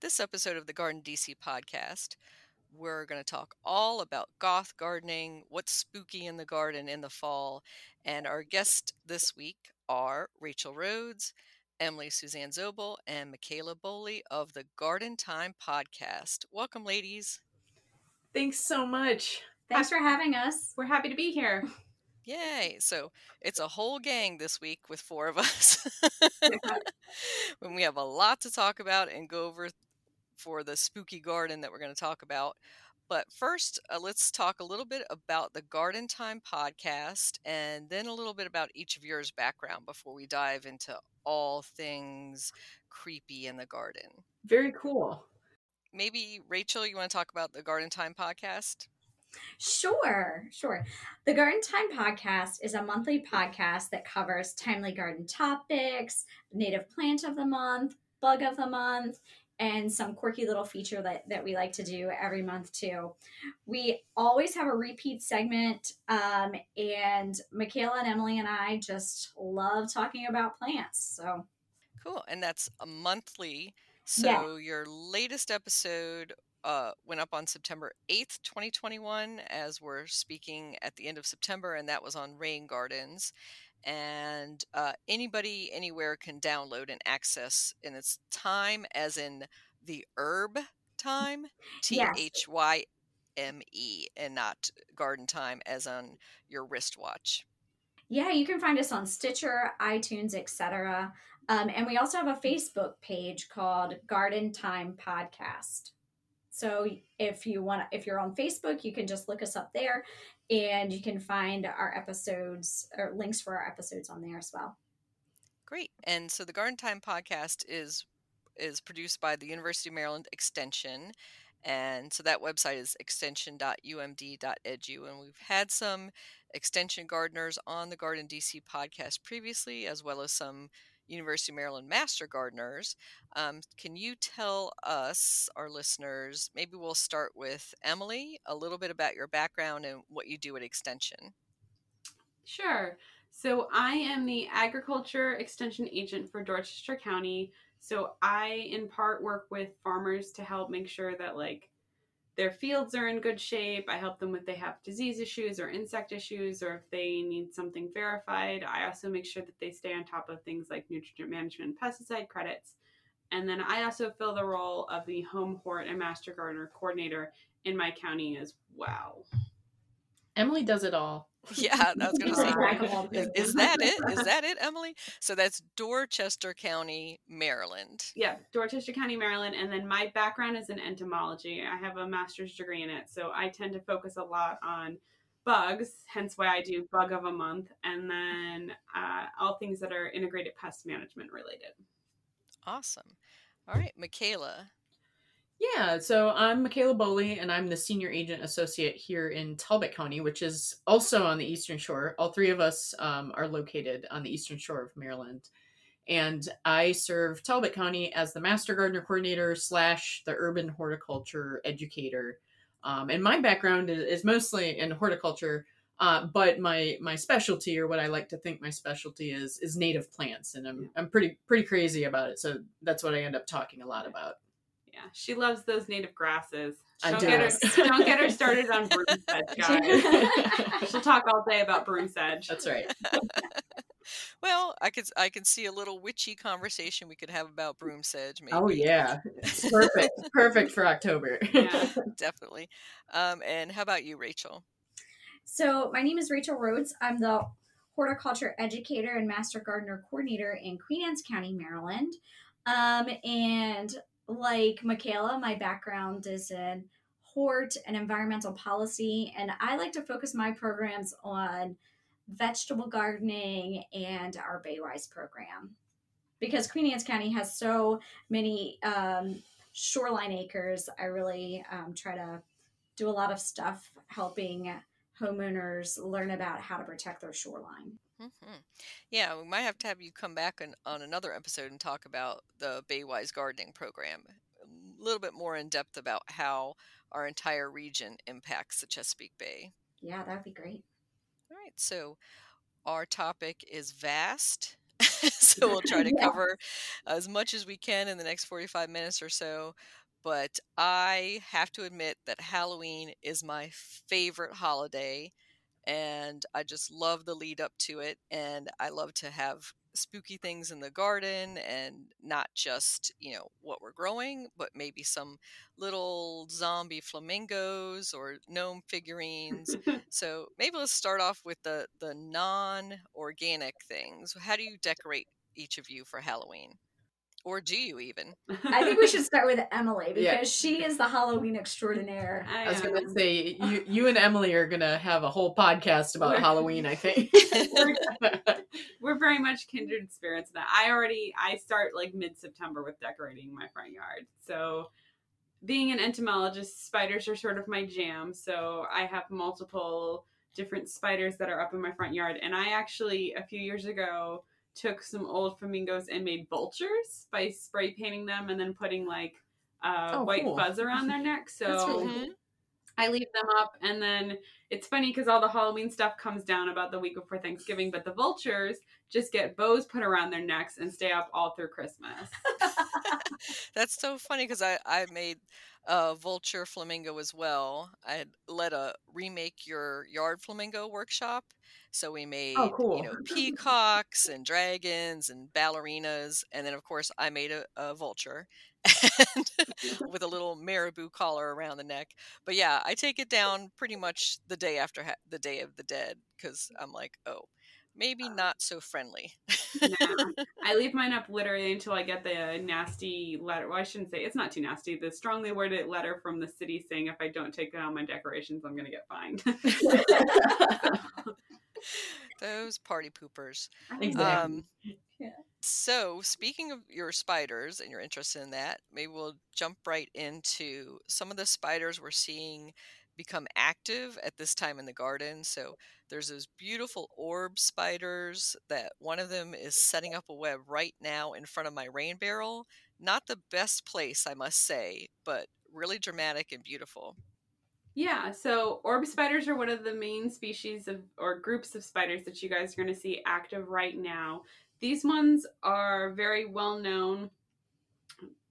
This episode of the Garden DC podcast, we're going to talk all about goth gardening, what's spooky in the garden in the fall, and our guests this week are Rachel Rhodes, Emily Suzanne Zobel, and Michaela Boley of the Garden Time podcast. Welcome, ladies. Thanks so much. Thanks for having us. We're happy to be here. Yay. So it's a whole gang this week with four of us. When we have a lot to talk about and go over for the spooky garden that we're going to talk about. But first, let's talk a little bit about the Garden Time podcast and then a little bit about each of yours background before we dive into all things creepy in the garden. Very cool. Maybe, Rachel, you want to talk about the Garden Time podcast? Sure. The Garden Time podcast is a monthly podcast that covers timely garden topics, native plant of the month, bug of the month, and some quirky little feature that we like to do every month too. We always have a repeat segment, and Michaela and Emily and I just love talking about plants. So cool. And that's a monthly. So yeah. Your latest episode went up on September 8th, 2021, as we're speaking at the end of September, and that was on rain gardens. And anybody anywhere can download and access, and it's time as in the herb time, Thyme, and not garden time as on your wristwatch. Yeah, you can find us on Stitcher, iTunes, etc. And we also have a Facebook page called Garden Time Podcast. So if you're on Facebook, you can just look us up there and you can find our episodes or links for our episodes on there as well. Great. And so the Garden Time podcast is produced by the University of Maryland Extension. And so that website is extension.umd.edu. And we've had some extension gardeners on the Garden DC podcast previously, as well as some University of Maryland Master Gardeners. Can you tell us, our listeners, maybe we'll start with Emily, a little bit about your background and what you do at Extension? Sure. So I am the Agriculture Extension Agent for Dorchester County. So I, in part, work with farmers to help make sure that their fields are in good shape. I help them if they have disease issues or insect issues, or if they need something verified. I also make sure that they stay on top of things like nutrient management and pesticide credits. And then I also fill the role of the Home, Hort, and Master Gardener coordinator in my county as well. Emily does it all. Yeah, I was going to say, is that it? Is that it, Emily? So that's Dorchester County, Maryland. Yeah, Dorchester County, Maryland. And then my background is in entomology. I have a master's degree in it. So I tend to focus a lot on bugs, hence why I do bug of a month. And then all things that are integrated pest management related. Awesome. All right, Michaela. Yeah, so I'm Michaela Boley, and I'm the Senior Agent Associate here in Talbot County, which is also on the Eastern Shore. All three of us are located on the Eastern Shore of Maryland. And I serve Talbot County as the Master Gardener Coordinator / the Urban Horticulture Educator. And my background is mostly in horticulture, but my specialty, or what I like to think my specialty is native plants. And I'm pretty crazy about it, so that's what I end up talking a lot about. Yeah, she loves those native grasses. Don't get her started on broom sedge, guys. She'll talk all day about broom sedge. That's right. Well, I could see a little witchy conversation we could have about broom sedge. Maybe. Oh yeah, perfect for October. Yeah, definitely. And how about you, Rachel? So my name is Rachel Rhodes. I'm the horticulture educator and master gardener coordinator in Queen Anne's County, Maryland, and like Michaela, my background is in hort and environmental policy, and I like to focus my programs on vegetable gardening, and our BayWise program. Because Queen Anne's County has so many shoreline acres, I really try to do a lot of stuff helping homeowners learn about how to protect their shoreline. Mm-hmm. Yeah, we might have to have you come back on another episode and talk about the BayWise gardening program a little bit more in depth about how our entire region impacts the Chesapeake Bay. Yeah, that'd be great. All right, so our topic is vast. So we'll try to cover as much as we can in the next 45 minutes or so. But I have to admit that Halloween is my favorite holiday, and I just love the lead up to it. And I love to have spooky things in the garden, and not just, you know, what we're growing, but maybe some little zombie flamingos or gnome figurines. So maybe let's start off with the non-organic things. How do you decorate, each of you, for Halloween? Or do you even? I think we should start with Emily, because she is the Halloween extraordinaire. I was going to say, you and Emily are going to have a whole podcast about Halloween, I think. We're very much kindred spirits in that. I start like mid-September with decorating my front yard. So being an entomologist, spiders are sort of my jam. So I have multiple different spiders that are up in my front yard. And I actually, a few years ago, took some old flamingos and made vultures by spray painting them and then putting like white fuzz around their neck. So I leave them up, and then it's funny because all the Halloween stuff comes down about the week before Thanksgiving, but the vultures just get bows put around their necks and stay up all through Christmas. That's so funny because I made a vulture flamingo as well. I had led a Remake Your Yard Flamingo workshop. So we made peacocks and dragons and ballerinas. And then, of course, I made a vulture with a little marabou collar around the neck. But yeah, I take it down pretty much the day after the Day of the Dead because I'm like, maybe not so friendly. Nah, I leave mine up literally until I get the nasty letter. Well, I shouldn't say it's not too nasty. The strongly worded letter from the city saying if I don't take down my decorations, I'm going to get fined. Those party poopers. Exactly. So speaking of your spiders and your interest in that, maybe we'll jump right into some of the spiders we're seeing become active at this time in the garden. So there's those beautiful orb spiders that one of them is setting up a web right now in front of my rain barrel. Not the best place, I must say, but really dramatic and beautiful. Yeah, so orb spiders are one of the main species of or groups of spiders that you guys are going to see active right now. These ones are very well known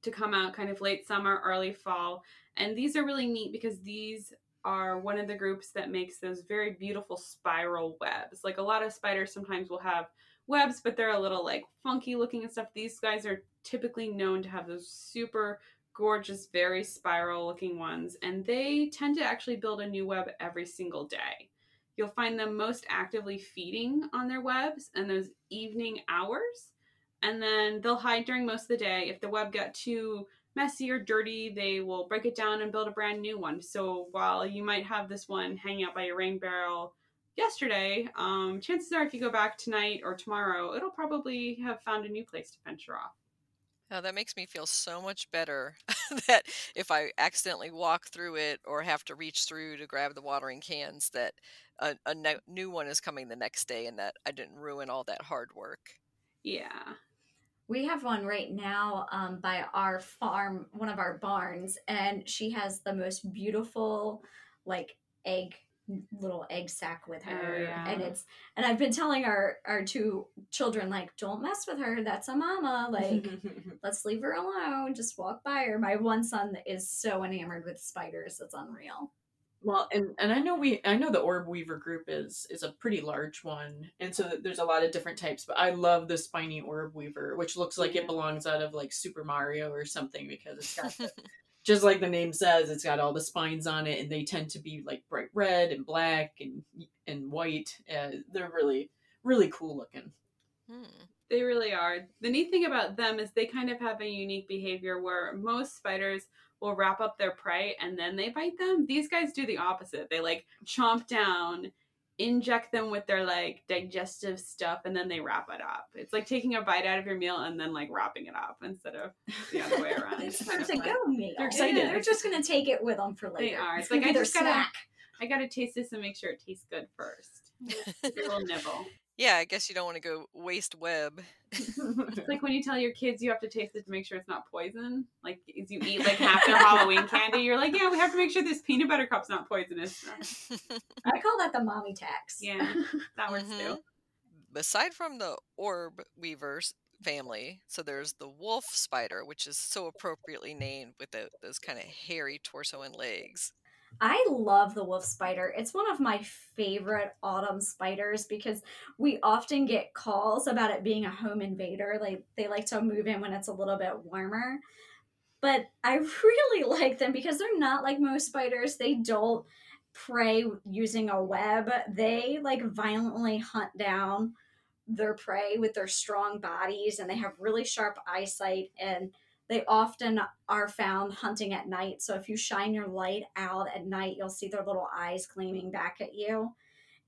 to come out kind of late summer, early fall. And these are really neat because these are one of the groups that makes those very beautiful spiral webs. Like a lot of spiders sometimes will have webs, but they're a little like funky looking and stuff. These guys are typically known to have those super gorgeous, very spiral looking ones, and they tend to actually build a new web every single day. You'll find them most actively feeding on their webs in those evening hours, and then they'll hide during most of the day. If the web got too messy or dirty, they will break it down and build a brand new one. So while you might have this one hanging out by your rain barrel yesterday, chances are if you go back tonight or tomorrow, it'll probably have found a new place to venture off. Oh, that makes me feel so much better that if I accidentally walk through it or have to reach through to grab the watering cans, that a new one is coming the next day and that I didn't ruin all that hard work. Yeah. We have one right now by our farm, one of our barns, and she has the most beautiful like little egg sack with her. Oh, yeah. And I've been telling our two children, like, don't mess with her, that's a mama, like let's leave her alone, just walk by her. My one son is so enamored with spiders, it's unreal. Well, and I know the orb weaver group is a pretty large one, and so there's a lot of different types, but I love the spiny orb weaver, which looks like it belongs out of like Super Mario or something, because it's got just like the name says, it's got all the spines on it, and they tend to be like bright red and black and white. They're really, really cool looking. They really are. The neat thing about them is they kind of have a unique behavior where most spiders will wrap up their prey and then they bite them. These guys do the opposite. They like chomp down, inject them with their like digestive stuff and then they wrap it up. It's like taking a bite out of your meal and then like wrapping it up instead of the other way around. They're excited. Yeah, they're just gonna take it with them for later. They are. It's like I gotta taste this and make sure it tastes good first. It's a little nibble. Yeah, I guess you don't want to go waste web. It's like when you tell your kids you have to taste it to make sure it's not poison. Like, as you eat like half the Halloween candy, you're like, yeah, we have to make sure this peanut butter cup's not poisonous. I call that the mommy tax. Yeah, that works too. Aside from the orb weavers family, so there's the wolf spider, which is so appropriately named with those kind of hairy torso and legs. I love the wolf spider. It's one of my favorite autumn spiders because we often get calls about it being a home invader. Like, they like to move in when it's a little bit warmer. But I really like them because they're not like most spiders. They don't prey using a web. They like violently hunt down their prey with their strong bodies, and they have really sharp eyesight, and they often are found hunting at night. So if you shine your light out at night, you'll see their little eyes gleaming back at you.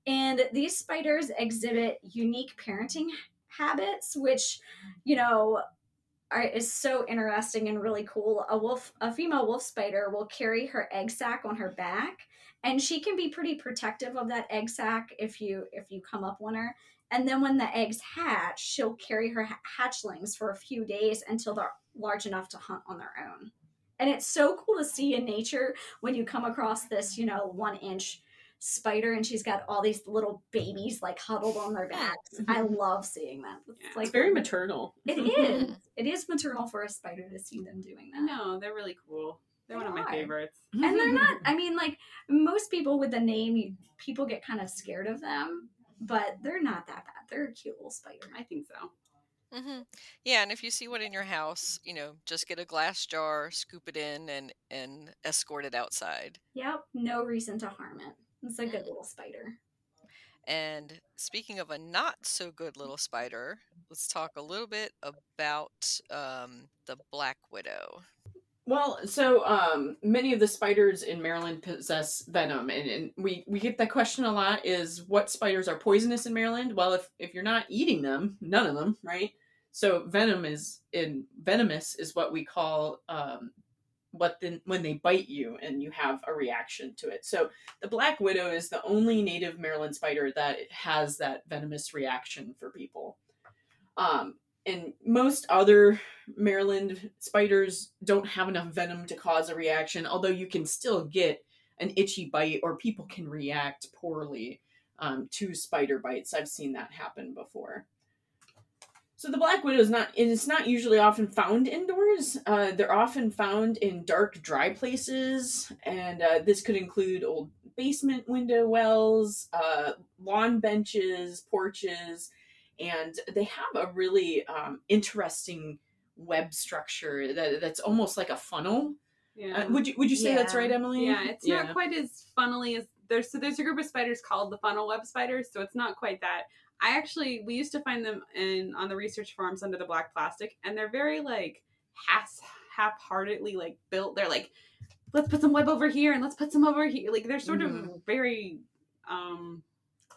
And these spiders exhibit unique parenting habits, which, you know, is so interesting and really cool. A female wolf spider will carry her egg sac on her back, and she can be pretty protective of that egg sac if you come up on her. And then when the eggs hatch, she'll carry her hatchlings for a few days until they're large enough to hunt on their own. And it's so cool to see in nature when you come across this, you know, 1-inch spider, and she's got all these little babies like huddled on their backs. I love seeing that. It's like very maternal. It is. It is maternal for a spider to see them doing that. No, they're really cool. They're one of my favorites. And they're not, I mean, like most people with the name, people get kind of scared of them, but they're not that bad. They're a cute little spider. I think so. Mm-hmm. Yeah, and if you see one in your house, you know, just get a glass jar, scoop it in, and escort it outside. Yep, no reason to harm it. It's a good little spider. And speaking of a not-so-good little spider, let's talk a little bit about the black widow. Well, so many of the spiders in Maryland possess venom, and we get that question a lot, is what spiders are poisonous in Maryland? Well, if you're not eating them, none of them, right? So venomous is what we call when they bite you and you have a reaction to it. So the black widow is the only native Maryland spider that has that venomous reaction for people. And most other Maryland spiders don't have enough venom to cause a reaction, although you can still get an itchy bite, or people can react poorly to spider bites. I've seen that happen before. So the black widow it's not usually often found indoors. They're often found in dark, dry places, and this could include old basement window wells, lawn benches, porches. And they have a really interesting web structure that's almost like a funnel. Yeah. Would you say that's right, Emily? Yeah, it's not quite as funnily as there's. So there's a group of spiders called the funnel web spiders. So it's not quite that. We used to find them on the research farms under the black plastic, and they're very like half-heartedly like built. They're like, let's put some web over here and let's put some over here. Like they're sort of very.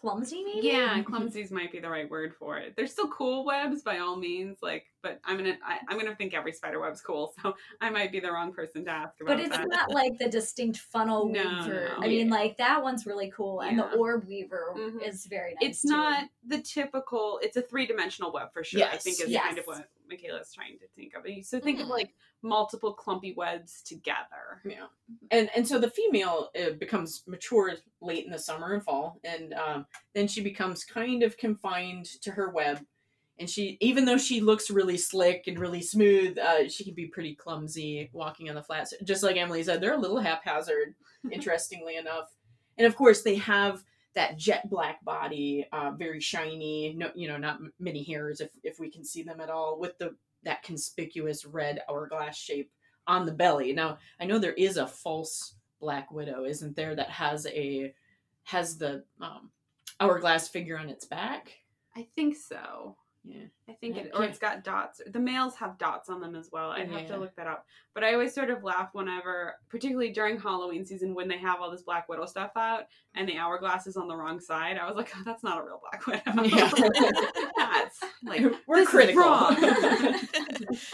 Clumsy, maybe? Yeah, clumsies might be the right word for it. They're still cool webs by all means, like, but I'm gonna think every spider web's cool, so I might be the wrong person to ask about. But it's not like the distinct funnel weaver. No. I mean, like that one's really cool, and the orb weaver is very nice. It's not the typical. It's a 3-dimensional web for sure. Yes. I think is kind of what Michaela's trying to think of. So think of like multiple clumpy webs together. Yeah, and so the female becomes mature late in the summer and fall, and then she becomes kind of confined to her web. And she, even though she looks really slick and really smooth, she can be pretty clumsy walking on the flats. Just like Emily said, they're a little haphazard, interestingly enough. And of course, they have that jet black body, very shiny. No, you know, not many hairs if we can see them at all. With that conspicuous red hourglass shape on the belly. Now, I know there is a false black widow, isn't there? That has the hourglass figure on its back. I think so. Yeah. I think it, or it's got dots. The males have dots on them as well. I'd have to look that up. But I always sort of laugh whenever, particularly during Halloween season, when they have all this black widow stuff out and the hourglass is on the wrong side. I was like, oh, that's not a real black widow. Yeah. That's like, we're critical.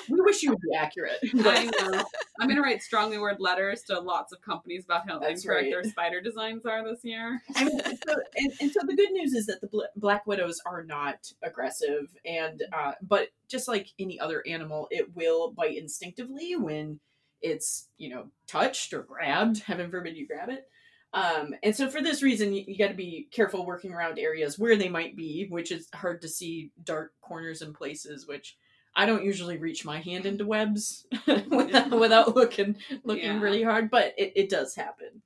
We wish you would be accurate. I know. I'm going to write strongly worded letters to lots of companies about how incorrect their spider designs are this year. I mean, so, and so the good news is that the black widows are not aggressive. And, but just like any other animal, it will bite instinctively when it's, you know, touched or grabbed, heaven forbid you grab it. And so for this reason, you got to be careful working around areas where they might be, which is hard to see dark corners and places, which I don't usually reach my hand into webs without looking really hard, but it does happen.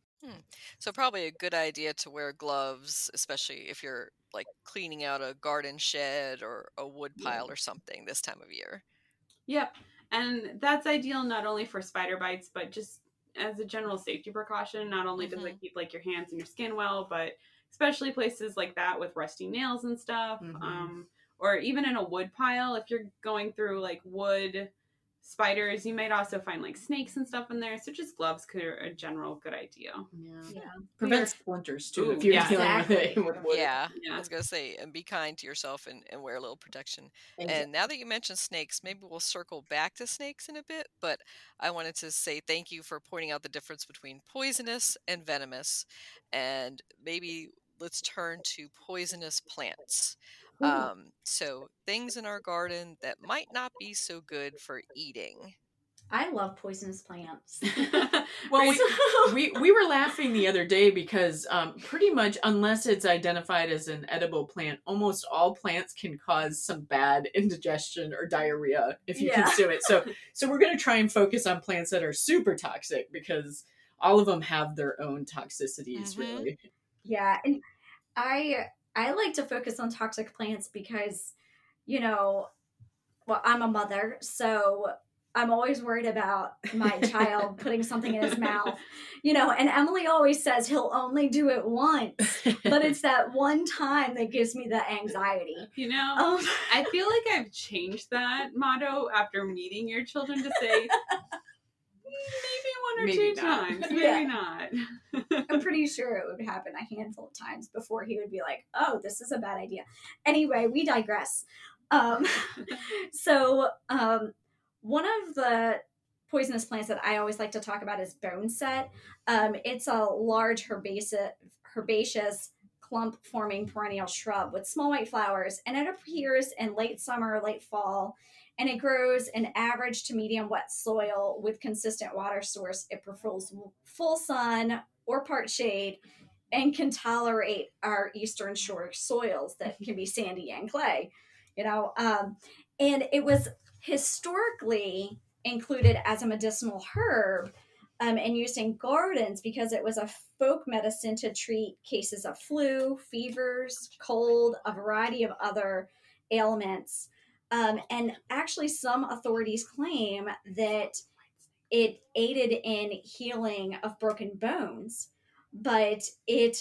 So probably a good idea to wear gloves, especially if you're like cleaning out a garden shed or a wood pile or something this time of year. Yep. And that's ideal not only for spider bites, but just as a general safety precaution. Not only does it keep like your hands and your skin well, but especially places like that with rusty nails and stuff, or even in a wood pile, if you're going through like wood spiders, you might also find like snakes and stuff in there. So just gloves are a general good idea. Yeah. Prevent splinters too. Ooh, if you're dealing with wood. Yeah. I was going to say, and be kind to yourself and wear a little protection. And now that you mentioned snakes, maybe we'll circle back to snakes in a bit, but I wanted to say thank you for pointing out the difference between poisonous and venomous. And maybe let's turn to poisonous plants. So things in our garden that might not be so good for eating. I love poisonous plants. Well, we were laughing the other day because pretty much unless it's identified as an edible plant, almost all plants can cause some bad indigestion or diarrhea if you consume it. So we're going to try and focus on plants that are super toxic because all of them have their own toxicities, really. Yeah, and I like to focus on toxic plants because, you know, well, I'm a mother, so I'm always worried about my child putting something in his mouth, you know, and Emily always says he'll only do it once, but it's that one time that gives me the anxiety. You know, I feel like I've changed that motto after meeting your children to say maybe one or two times, maybe not. I'm pretty sure it would happen a handful of times before he would be like, oh, this is a bad idea. Anyway, we digress. So one of the poisonous plants that I always like to talk about is boneset. It's a large herbaceous clump-forming perennial shrub with small white flowers, and it appears in late summer, late fall, and it grows in average to medium wet soil with consistent water source. It prefers full sun or part shade and can tolerate our Eastern Shore soils that can be sandy and clay, you know. And it was historically included as a medicinal herb and used in gardens because it was a folk medicine to treat cases of flu, fevers, cold, a variety of other ailments. And actually some authorities claim that it aided in healing of broken bones, but it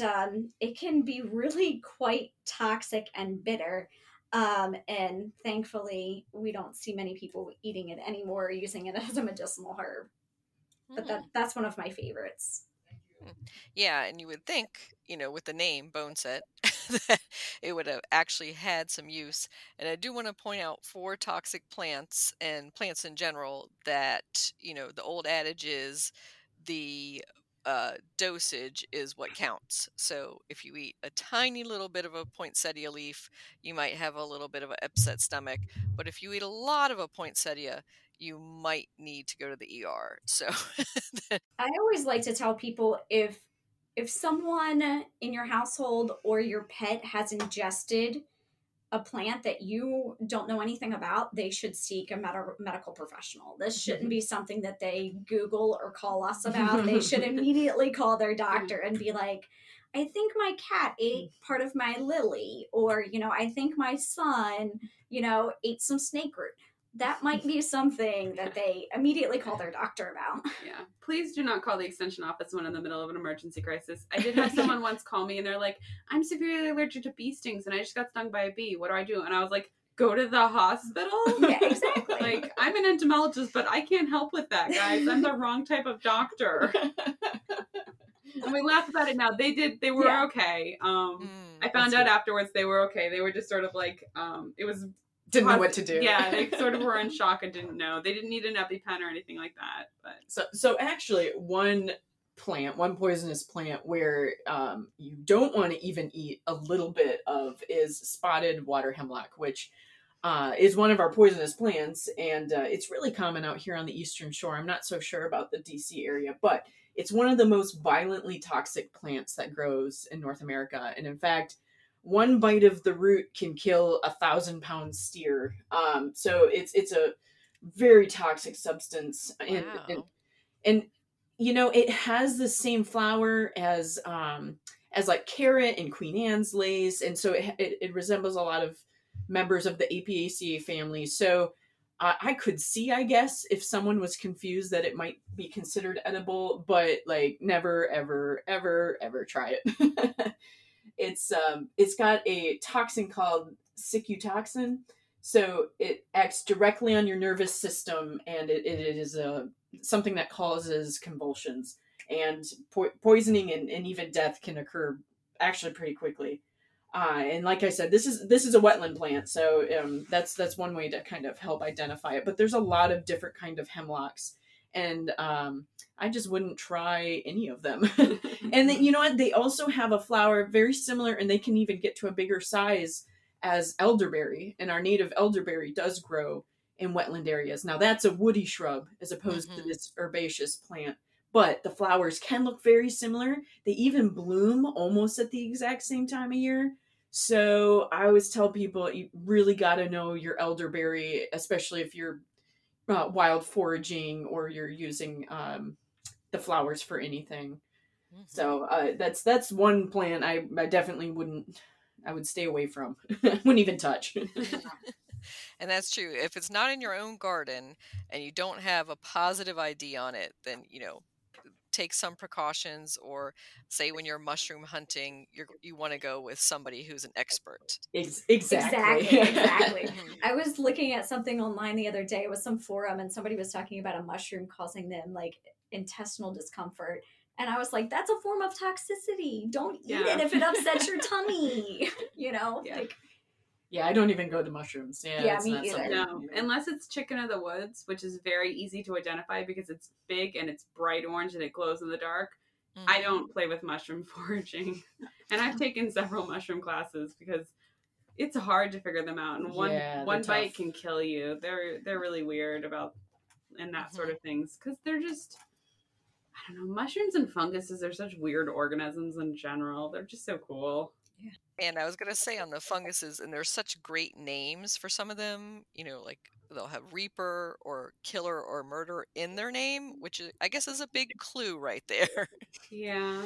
can be really quite toxic and bitter. And thankfully we don't see many people eating it anymore or using it as a medicinal herb, but that's one of my favorites. Yeah. And you would think, you know, with the name boneset, that it would have actually had some use. And I do want to point out 4 toxic plants and plants in general that, you know, the old adage is the dosage is what counts. So if you eat a tiny little bit of a poinsettia leaf, you might have a little bit of an upset stomach. But if you eat a lot of a poinsettia, you might need to go to the ER. So I always like to tell people if someone in your household or your pet has ingested a plant that you don't know anything about, they should seek a medical professional. This shouldn't be something that they Google or call us about. They should immediately call their doctor and be like, I think my cat ate part of my lily, or, you know, I think my son, you know, ate some snake root. That might be something that they immediately call their doctor about. Yeah. Please do not call the extension office when in the middle of an emergency crisis. I did have someone once call me and they're like, I'm severely allergic to bee stings and I just got stung by a bee. What do I do? And I was like, go to the hospital? Yeah, exactly. Like, I'm an entomologist, but I can't help with that, guys. I'm the wrong type of doctor. And we laugh about it now. They were okay. I found out afterwards they were okay. They were just sort of like, it was... Didn't know what to do. Yeah, they sort of were in shock and didn't know. They didn't need an EpiPen or anything like that. But So actually, one poisonous plant where you don't want to even eat a little bit of is spotted water hemlock, which is one of our poisonous plants. And it's really common out here on the Eastern Shore. I'm not so sure about the DC area, but it's one of the most violently toxic plants that grows in North America. And in fact, one bite of the root can kill 1,000-pound steer. So it's a very toxic substance. And, wow. and you know, it has the same flower as like carrot and Queen Anne's lace. And so it resembles a lot of members of the Apiaceae family. So I could see, I guess, if someone was confused that it might be considered edible, but like never, ever, ever, ever try it. It's got a toxin called cicutoxin. So it acts directly on your nervous system, and it is something that causes convulsions, and poisoning and even death can occur actually pretty quickly. And like I said, this is a wetland plant. So that's one way to kind of help identify it, but there's a lot of different kind of hemlocks. And I just wouldn't try any of them. And then, you know what? They also have a flower very similar, and they can even get to a bigger size as elderberry. And our native elderberry does grow in wetland areas. Now, that's a woody shrub as opposed to this herbaceous plant. But the flowers can look very similar. They even bloom almost at the exact same time of year. So I always tell people you really got to know your elderberry, especially if you're wild foraging or you're using the flowers for anything. Mm-hmm. So that's one plant I definitely wouldn't, I would stay away from, wouldn't even touch. And that's true. If it's not in your own garden and you don't have a positive ID on it, then, you know, take some precautions, or say when you're mushroom hunting, you want to go with somebody who's an expert. Exactly. I was looking at something online the other day. It was some forum, and somebody was talking about a mushroom causing them like intestinal discomfort. And I was like, that's a form of toxicity. Don't eat it if it upsets your tummy, you know? Yeah. Like, yeah, I don't even go to mushrooms. Yeah, me either. No, unless it's chicken of the woods, which is very easy to identify because it's big and it's bright orange and it glows in the dark. Mm-hmm. I don't play with mushroom foraging. And I've taken several mushroom classes because it's hard to figure them out. And one bite can kill you. They're really weird about and that sort of things because they're just, I don't know, mushrooms and funguses are such weird organisms in general. They're just so cool. Yeah. And I was going to say on the funguses, and there's such great names for some of them, you know, like they'll have Reaper or Killer or Murder in their name, which is, I guess, is a big clue right there. Yeah.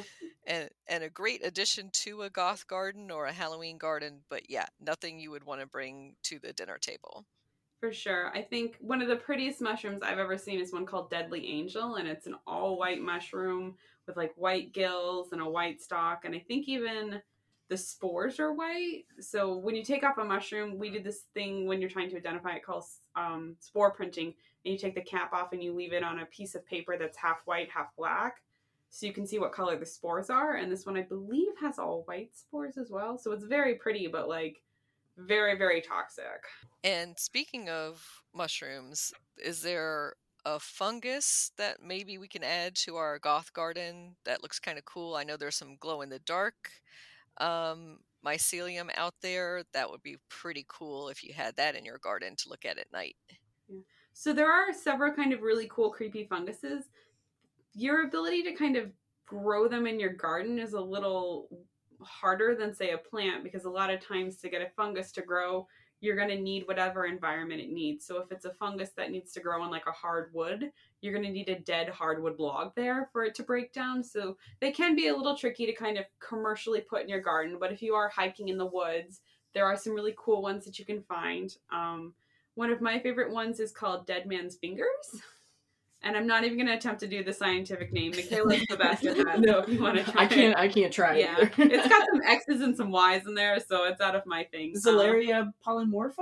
And a great addition to a goth garden or a Halloween garden, but yeah, nothing you would want to bring to the dinner table. For sure. I think one of the prettiest mushrooms I've ever seen is one called Deadly Angel, and it's an all white mushroom with like white gills and a white stalk. And I think even the spores are white. So when you take off a mushroom, we did this thing when you're trying to identify it called spore printing, and you take the cap off and you leave it on a piece of paper that's half white, half black, so you can see what color the spores are. And this one, I believe, has all white spores as well. So it's very pretty, but like very, very toxic. And speaking of mushrooms, is there a fungus that maybe we can add to our goth garden that looks kind of cool? I know there's some glow in the dark mycelium out there. That would be pretty cool if you had that in your garden to look at night. Yeah. So there are several kind of really cool creepy funguses. Your ability to kind of grow them in your garden is a little harder than say a plant, because a lot of times to get a fungus to grow, you're going to need whatever environment it needs. So if it's a fungus that needs to grow on like a hardwood, you're going to need a dead hardwood log there for it to break down. So they can be a little tricky to kind of commercially put in your garden. But if you are hiking in the woods, there are some really cool ones that you can find. One of my favorite ones is called Dead Man's Fingers. And I'm not even going to attempt to do the scientific name. Michaela's the best at that. No, if you want to try I can't try it. It's got some X's and some Y's in there, so it's out of my thing. Zelaria polymorpha?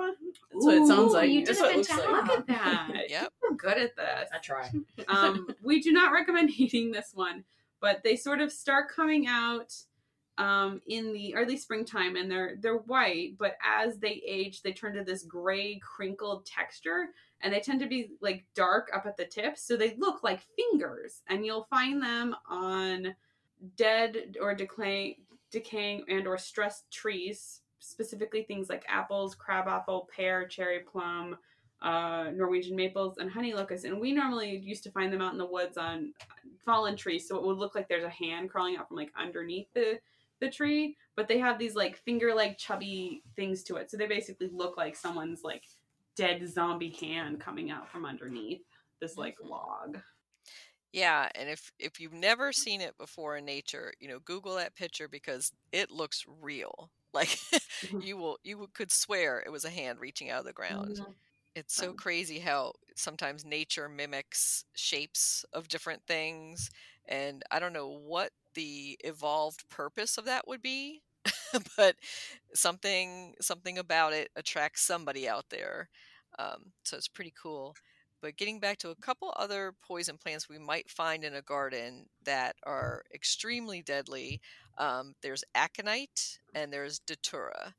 That's what it sounds like. You did a good job. Look at that. Yep. I'm good at this. I try. We do not recommend eating this one, but they sort of start coming out in the early springtime, and they're white, but as they age, they turn to this gray, crinkled texture. And they tend to be like dark up at the tips. So they look like fingers, and you'll find them on dead or decaying and or stressed trees, specifically things like apples, crabapple, pear, cherry plum, Norwegian maples, and honey locust. And we normally used to find them out in the woods on fallen trees. So it would look like there's a hand crawling out from like underneath the tree, but they have these like finger-like chubby things to it. So they basically look like someone's like dead zombie hand coming out from underneath this like log. Yeah, and if you've never seen it before in nature, you know, Google that picture because it looks real. Like you could swear it was a hand reaching out of the ground. Mm-hmm. It's so crazy how sometimes nature mimics shapes of different things, and I don't know what the evolved purpose of that would be, but something about it attracts somebody out there. So it's pretty cool. But getting back to a couple other poison plants we might find in a garden that are extremely deadly, there's aconite and there's datura.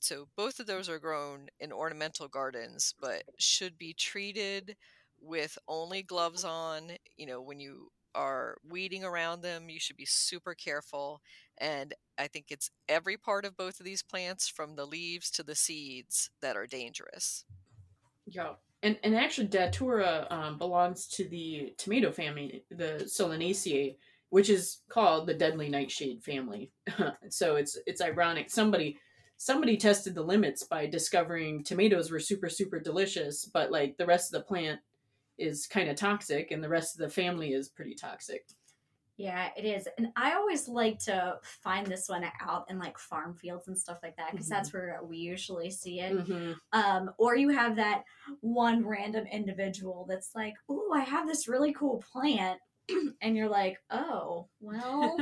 So both of those are grown in ornamental gardens, but should be treated with only gloves on. You know, when you are weeding around them, you should be super careful. And I think it's every part of both of these plants, from the leaves to the seeds, that are dangerous. Yeah. And actually datura belongs to the tomato family, the Solanaceae, which is called the deadly nightshade family. So it's ironic. Somebody tested the limits by discovering tomatoes were super, super delicious, but like the rest of the plant is kind of toxic and the rest of the family is pretty toxic. Yeah, it is. And I always like to find this one out in like farm fields and stuff like that, because that's where we usually see it. Mm-hmm. Or you have that one random individual that's like, "Ooh, I have this really cool plant." And you're like, "Oh, well,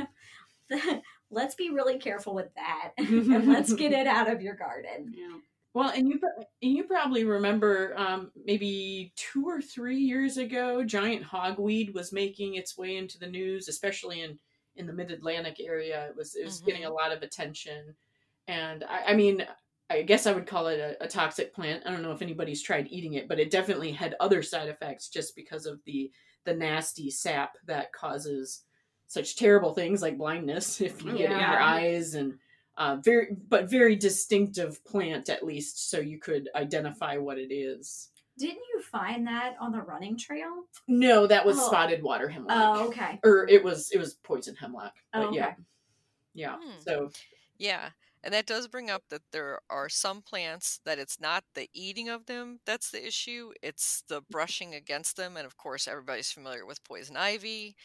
let's be really careful with that and let's get it out of your garden." Yeah. Well, and you probably remember maybe 2 or 3 years ago, giant hogweed was making its way into the news, especially in the mid-Atlantic area. It was getting a lot of attention. And I mean, I guess I would call it a toxic plant. I don't know if anybody's tried eating it, but it definitely had other side effects just because of the nasty sap that causes such terrible things like blindness if you get in your eyes, and very distinctive plant, at least, so you could identify what it is. Didn't you find that on the running trail? No, that was spotted water hemlock. Oh, okay. Or it was poison hemlock. But okay. Yeah. Hmm. So. Yeah, and that does bring up that there are some plants that it's not the eating of them that's the issue; it's the brushing against them. And of course, everybody's familiar with poison ivy.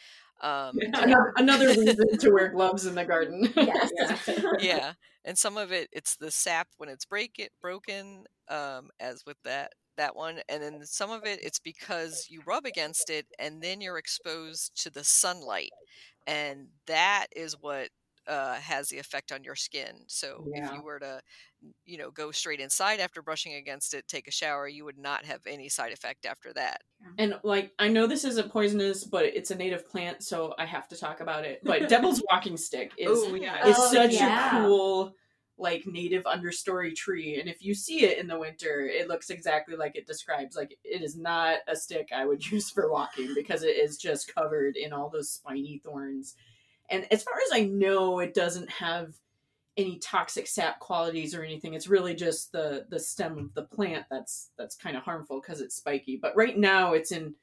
Another reason to wear gloves in the garden. Yes. Yeah. And some of it's the sap when it's broken, as with that one. And then some of it's because you rub against it and then you're exposed to the sunlight. And that is what has the effect on your skin. So if you were to, you know, go straight inside after brushing against it, take a shower, you would not have any side effect after that. And like, I know this isn't poisonous, but it's a native plant, so I have to talk about it. But devil's walking stick is such a cool like native understory tree. And if you see it in the winter, it looks exactly like it describes. Like, it is not a stick I would use for walking because it is just covered in all those spiny thorns. And as far as I know, it doesn't have any toxic sap qualities or anything. It's really just the stem of the plant that's kind of harmful because it's spiky. But right now it's in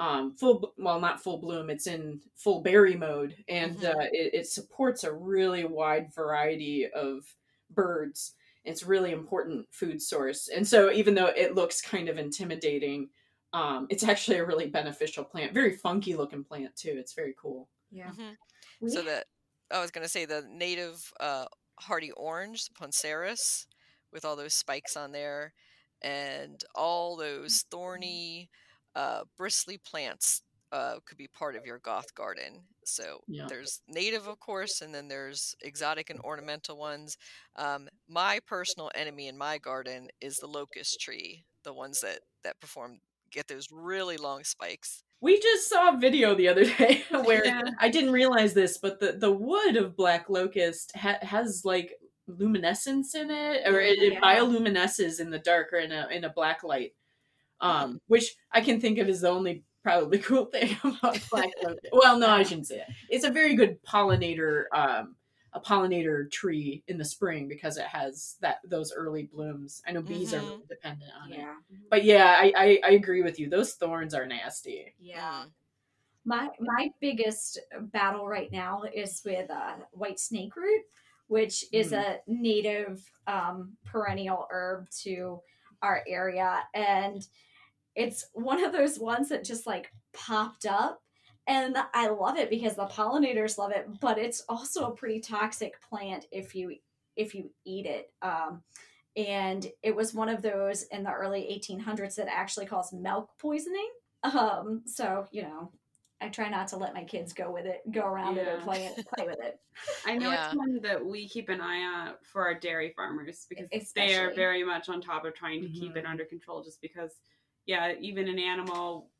not full bloom. It's in full berry mode, and it supports a really wide variety of birds. It's a really important food source. And so even though it looks kind of intimidating, it's actually a really beneficial plant. Very funky looking plant too. It's very cool. Yeah. Mm-hmm. So that, I was going to say, the native hardy orange, Ponceris, with all those spikes on there and all those thorny bristly plants could be part of your Goth garden. So there's native, of course, and then there's exotic and ornamental ones. My personal enemy in my garden is the locust tree, the ones that perform, get those really long spikes. We just saw a video the other day where I didn't realize this, but the wood of black locust has like luminescence in it, or it bioluminesces in the dark or in a black light, which I can think of as the only probably cool thing about black locust. Well, no, I shouldn't say that. It's a very good pollinator, a pollinator tree in the spring because it has those early blooms. I know bees are really dependent on it, but I agree with you. Those thorns are nasty. Yeah. My biggest battle right now is with white snake root, which is a native perennial herb to our area. And it's one of those ones that just like popped up. And I love it because the pollinators love it, but it's also a pretty toxic plant if you eat it. And it was one of those in the early 1800s that actually caused milk poisoning. So, you know, I try not to let my kids go around it or play with it. I know it's one that we keep an eye on for our dairy farmers because they are very much on top of trying to keep it under control just because, even an animal,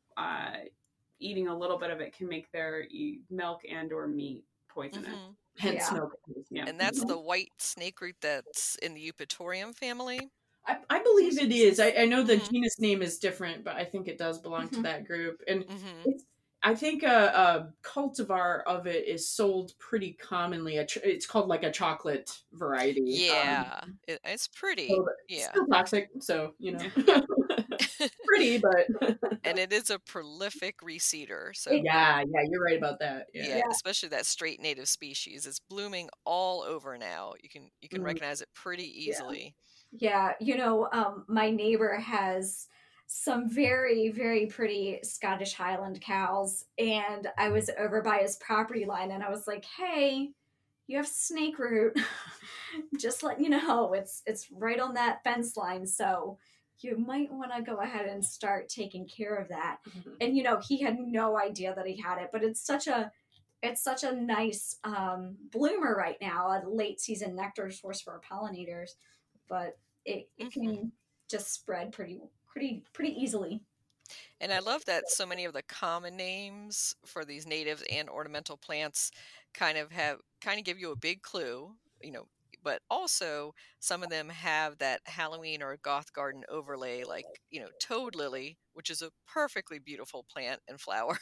eating a little bit of it can make their milk and or meat poisonous. Hence milk. Yeah. And that's the white snake root that's in the Eupatorium family? I believe it is. I know the genus name is different, but I think it does belong to that group. And it's, I think a cultivar of it is sold pretty commonly. It's called like a chocolate variety. Yeah. It's pretty. So it's still toxic, so, you know. Pretty, but and it is a prolific reseeder. So you're right about that. Yeah, especially that straight native species. It's blooming all over now. You can recognize it pretty easily. Yeah, you know, my neighbor has some very, very pretty Scottish Highland cows, and I was over by his property line, and I was like, "Hey, you have snake root. Just letting you know, it's right on that fence line." So you might want to go ahead and start taking care of that. And, you know, he had no idea that he had it, but it's such a nice bloomer right now, a late season nectar source for pollinators, but it can just spread pretty easily. And I love that so many of the common names for these natives and ornamental plants kind of give you a big clue, you know, but also some of them have that Halloween or Goth garden overlay, like, you know, toad lily, which is a perfectly beautiful plant and flower,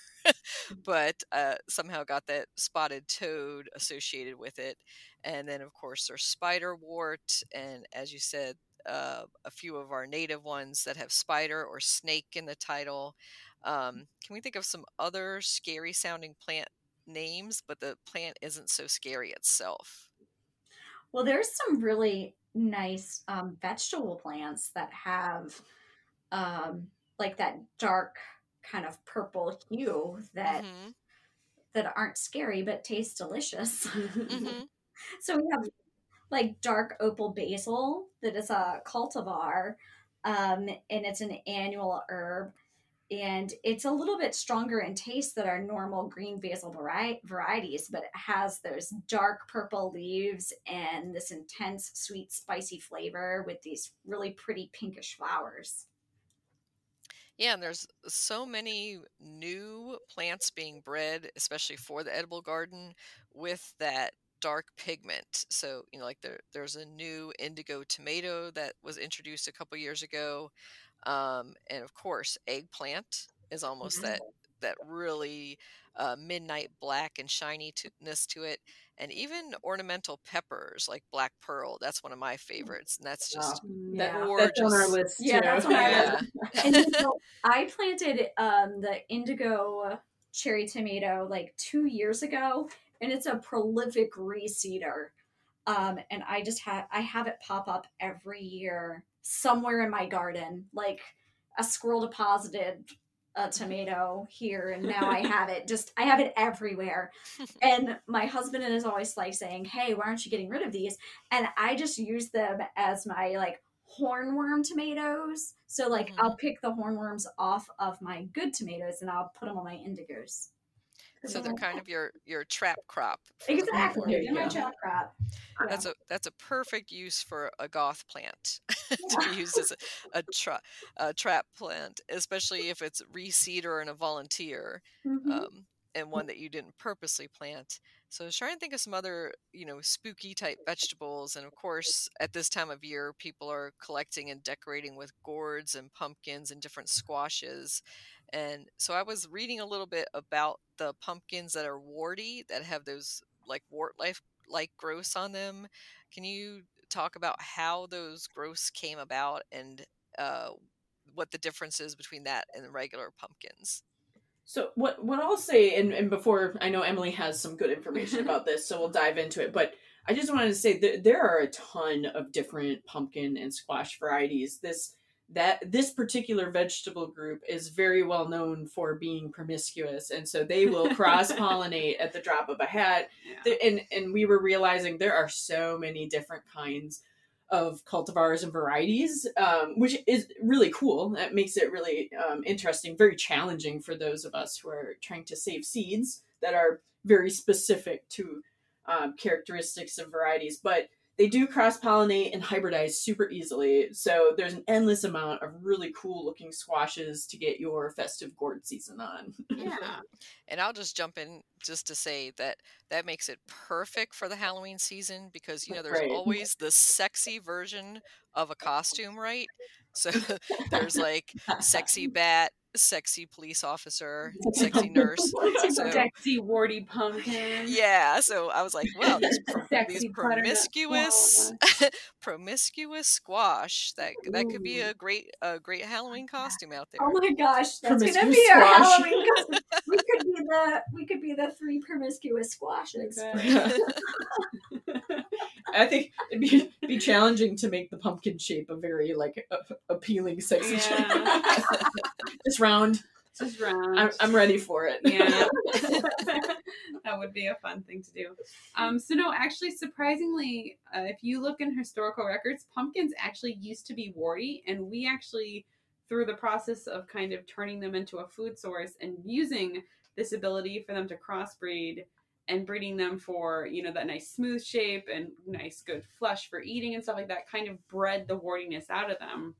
but somehow got that spotted toad associated with it. And then, of course, there's spiderwort. And as you said, a few of our native ones that have spider or snake in the title. Can we think of some other scary sounding plant names, but the plant isn't so scary itself? Well, there's some really nice vegetable plants that have like that dark kind of purple hue that aren't scary but taste delicious. So we have like dark opal basil that is a cultivar, and it's an annual herb, and it's a little bit stronger in taste than our normal green basil varieties, but it has those dark purple leaves and this intense, sweet, spicy flavor with these really pretty pinkish flowers. Yeah, and there's so many new plants being bred, especially for the edible garden, with that dark pigment. So, you know, like there's a new indigo tomato that was introduced a couple years ago. And of course, eggplant is almost that really midnight black and shininess to it. And even ornamental peppers like black pearl, that's one of my favorites. And that's just gorgeous. That's on our list. Yeah, that's on our list. And so I planted the indigo cherry tomato like 2 years ago, and it's a prolific reseeder. And I just have it pop up every year somewhere in my garden. Like a squirrel deposited a tomato here, and now I have it everywhere. And my husband is always like saying, "Hey, why aren't you getting rid of these?" And I just use them as my like hornworm tomatoes. So like I'll pick the hornworms off of my good tomatoes and I'll put them on my indigos. So they're kind of your trap crop. Exactly. My trap crop. Yeah. That's a perfect use for a goth plant to be used as a trap plant, especially if it's reseeder and a volunteer, and one that you didn't purposely plant. So I was trying to think of some other, spooky type vegetables. And of course, at this time of year, people are collecting and decorating with gourds and pumpkins and different squashes. And so I was reading a little bit about the pumpkins that are warty, that have those like wart-like growths on them. Can you talk about how those growths came about and what the difference is between that and the regular pumpkins? So what I'll say, and before, I know Emily has some good information about this, so we'll dive into it. But I just wanted to say that there are a ton of different pumpkin and squash varieties. This particular vegetable group is very well known for being promiscuous, and so they will cross-pollinate at the drop of a hat. Yeah. And we were realizing there are so many different kinds of cultivars and varieties, which is really cool. That makes it really interesting, very challenging for those of us who are trying to save seeds that are very specific to characteristics of varieties. But they do cross-pollinate and hybridize super easily. So there's an endless amount of really cool looking squashes to get your festive gourd season on. Yeah. And I'll just jump in just to say that makes it perfect for the Halloween season because, there's always the sexy version of a costume, right? So there's like sexy bat, sexy police officer, sexy nurse, sexy warty pumpkin. Yeah, so I was like, wow, these promiscuous squash that could be a great Halloween costume out there. Oh my gosh, that's gonna be our Halloween costume. We could be the three promiscuous squashes. Okay. I think it'd be challenging to make the pumpkin shape a very like appealing, sexy shape. Just round. I'm ready for it. Yeah, that would be a fun thing to do. Surprisingly, if you look in historical records, pumpkins actually used to be warty, and we actually, through the process of kind of turning them into a food source and using this ability for them to crossbreed and breeding them for, that nice smooth shape and nice good flesh for eating and stuff like that, kind of bred the wartiness out of them.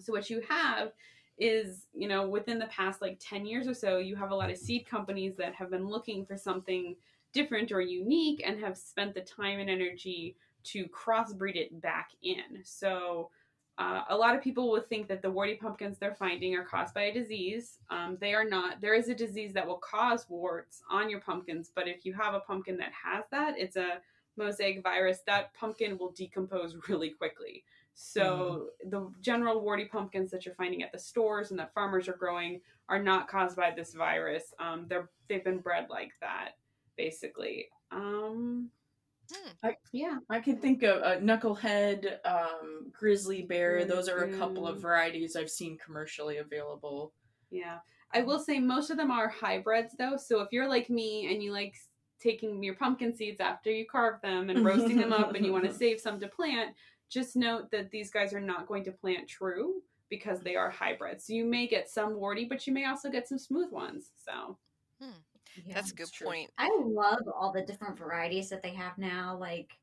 So what you have is, within the past like 10 years or so, you have a lot of seed companies that have been looking for something different or unique and have spent the time and energy to crossbreed it back in. So a lot of people would think that the warty pumpkins they're finding are caused by a disease. They are not. There is a disease that will cause warts on your pumpkins, but if you have a pumpkin that has that, it's a mosaic virus. That pumpkin will decompose really quickly. So the general warty pumpkins that you're finding at the stores and that farmers are growing are not caused by this virus. They've been bred like that, basically. I can think of a knucklehead, grizzly bear. Those are a couple of varieties I've seen commercially available. Yeah, I will say most of them are hybrids, though. So if you're like me and you like taking your pumpkin seeds after you carve them and roasting them up and you want to save some to plant, just note that these guys are not going to plant true because they are hybrids. So you may get some warty, but you may also get some smooth ones. So that's a good point. I love all the different varieties that they have now. Like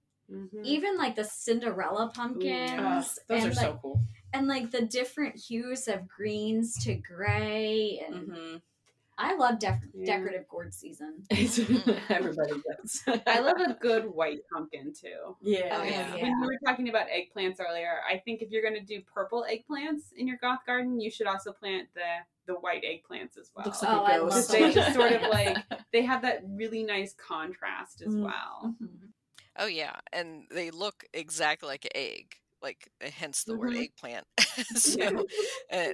even like the Cinderella pumpkins. Those are so cool. And like the different hues of greens to gray. And I love decorative gourd season. Everybody does. I love a good white pumpkin too. Yeah. When we were talking about eggplants earlier, I think if you're going to do purple eggplants in your goth garden, you should also plant the white eggplants as well. Looks like a ghost. They just sort of like, they have that really nice contrast as well. Oh yeah. And they look exactly like an egg. Like hence the word eggplant.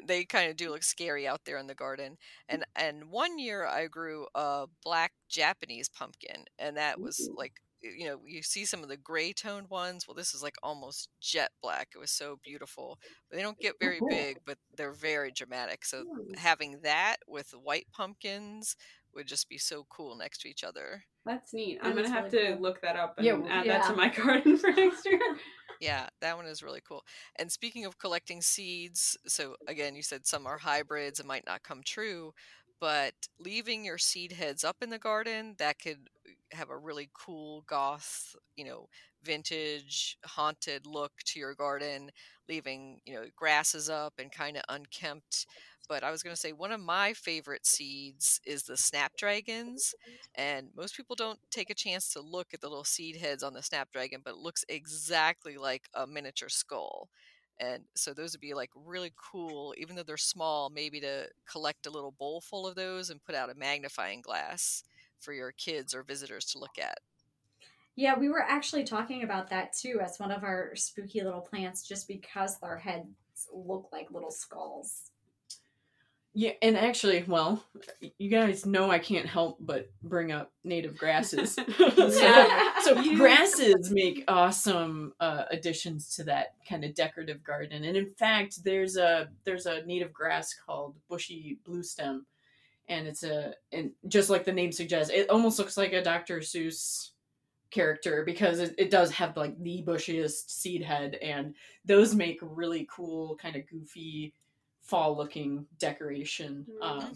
They kind of do look scary out there in the garden. And one year I grew a black Japanese pumpkin, and that was like, you see some of the gray toned ones. Well, this is like almost jet black. It was so beautiful. They don't get very big, but they're very dramatic. So having that with white pumpkins would just be so cool next to each other. That's neat. I'm going to have to look that up and add that to my garden for next year. Yeah, that one is really cool. And speaking of collecting seeds, so again, you said some are hybrids and might not come true, but leaving your seed heads up in the garden, that could have a really cool goth, you know, vintage haunted look to your garden, leaving, you know, grasses up and kind of unkempt. But I was going to say one of my favorite seeds is the snapdragons, and most people don't take a chance to look at the little seed heads on the snapdragon, but it looks exactly like a miniature skull. And so those would be like really cool, even though they're small, maybe to collect a little bowl full of those and put out a magnifying glass for your kids or visitors to look at. Yeah, we were actually talking about that too as one of our spooky little plants, just because their heads look like little skulls. Yeah, and actually, well, you guys know I can't help but bring up native grasses. so grasses make awesome additions to that kind of decorative garden. And in fact, there's a native grass called bushy bluestem, and and just like the name suggests, it almost looks like a Dr. Seuss character because it does have like the bushiest seed head, and those make really cool kind of goofy fall looking decoration. Mm-hmm.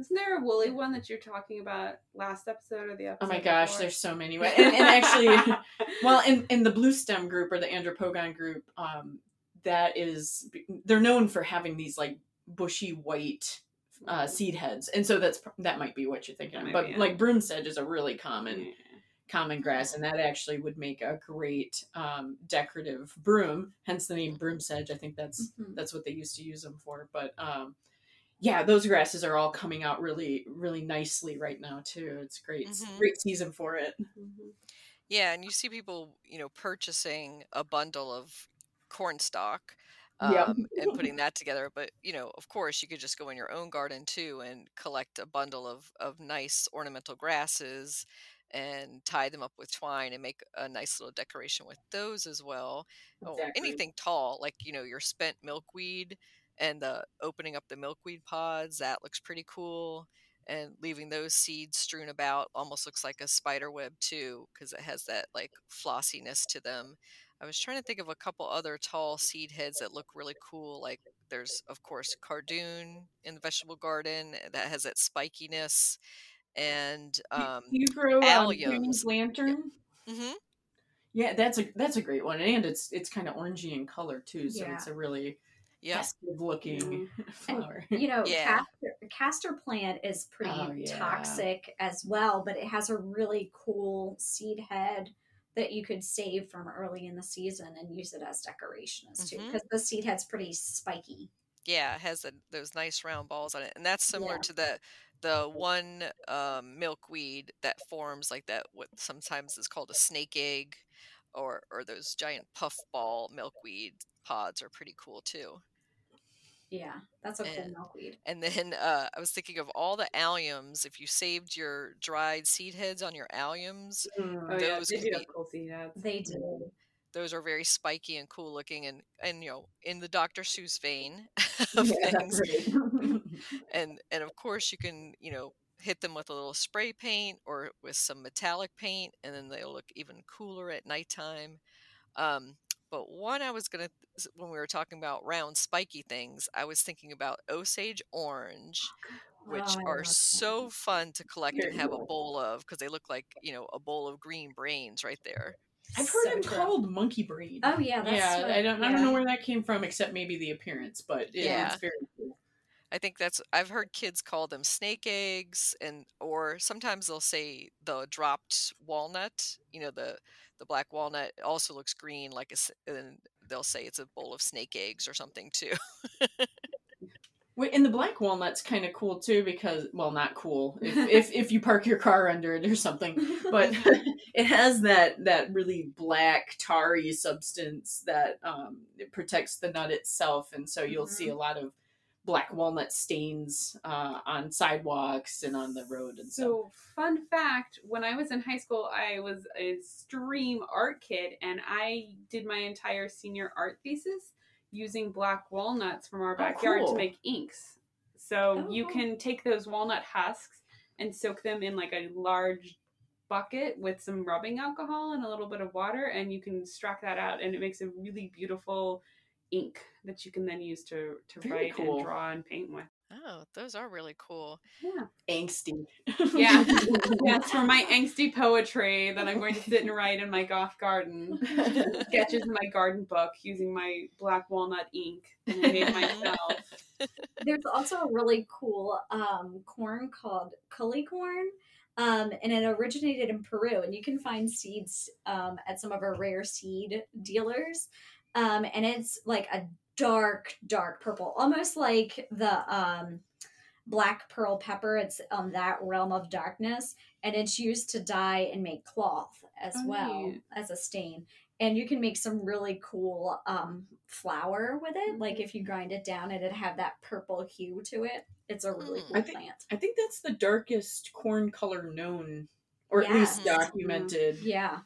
Isn't there a woolly one that you're talking about last episode or the episode? Oh my gosh, before? There's so many. And actually, well, in the blue stem group or the andropogon group, they're known for having these like bushy white seed heads, and so that might be what you're thinking of. But like broom sedge is a really common grass, and that actually would make a great decorative broom, hence the name broom sedge. I think that's what they used to use them for. But yeah, those grasses are all coming out really, really nicely right now too. It's great. It's a great season for it. Mm-hmm. Yeah, and you see people, you know, purchasing a bundle of corn stalk and putting that together. But, you know, of course, you could just go in your own garden too and collect a bundle of nice ornamental grasses and tie them up with twine and make a nice little decoration with those as well. Exactly. Or anything tall, like, you know, your spent milkweed and opening up the milkweed pods, that looks pretty cool. And leaving those seeds strewn about almost looks like a spider web too, because it has that like flossiness to them. I was trying to think of a couple other tall seed heads that look really cool. Like there's, of course, cardoon in the vegetable garden that has that spikiness. And you grow alliums. Lantern. Mm-hmm. Yeah, that's a great one, and it's kind of orangey in color too, so it's a really festive looking flower. And, you know, castor plant is pretty toxic as well, but it has a really cool seed head that you could save from early in the season and use it as decoration too, because the seed head's pretty spiky. Yeah, it has those nice round balls on it, and that's similar to the one milkweed that forms like that, what sometimes is called a snake egg, or those giant puffball milkweed pods are pretty cool too. Yeah, that's a cool milkweed. And then I was thinking of all the alliums. If you saved your dried seed heads on your alliums, those they do have cool seed heads. They do. Those are very spiky and cool looking, and you know, in the Dr. Seuss vein of things. Right. and of course you can, you know, hit them with a little spray paint or with some metallic paint, and then they'll look even cooler at nighttime. But one I was going to, when we were talking about round spiky things, I was thinking about Osage orange, which are so fun to collect and have a bowl of, because they look like, you know, a bowl of green brains right there. I've heard them called monkey brain. Oh yeah, that's right. I don't know where that came from, except maybe the appearance, but it's very cool. I think I've heard kids call them snake eggs, or sometimes they'll say the dropped walnut. You know, the black walnut also looks green, and they'll say it's a bowl of snake eggs or something too. And the black walnut's kind of cool too, because, well, not cool if you park your car under it or something, but it has that really black tarry substance that it protects the nut itself, and so you'll see a lot of black walnut stains on sidewalks and on the road and stuff. So, fun fact, when I was in high school, I was a stream art kid, and I did my entire senior art thesis using black walnuts from our backyard to make inks. So you can take those walnut husks and soak them in like a large bucket with some rubbing alcohol and a little bit of water, and you can strack that out, and it makes a really beautiful ink that you can then use to write cool. and draw and paint with. Oh, those are really cool. Yeah. Angsty. Yeah. Yes, for my angsty poetry that I'm going to sit and write in my goth garden. Sketches in my garden book using my black walnut ink that I made myself. There's also a really cool corn called cully corn. And it originated in Peru, and you can find seeds at some of our rare seed dealers. And it's like a dark, dark purple, almost like the black pearl pepper. It's on that realm of darkness, and it's used to dye and make cloth as well as a stain. And you can make some really cool flour with it. Like if you grind it down, it'd have that purple hue to it. It's a really cool plant. I think that's the darkest corn color known, or at least documented. Yeah,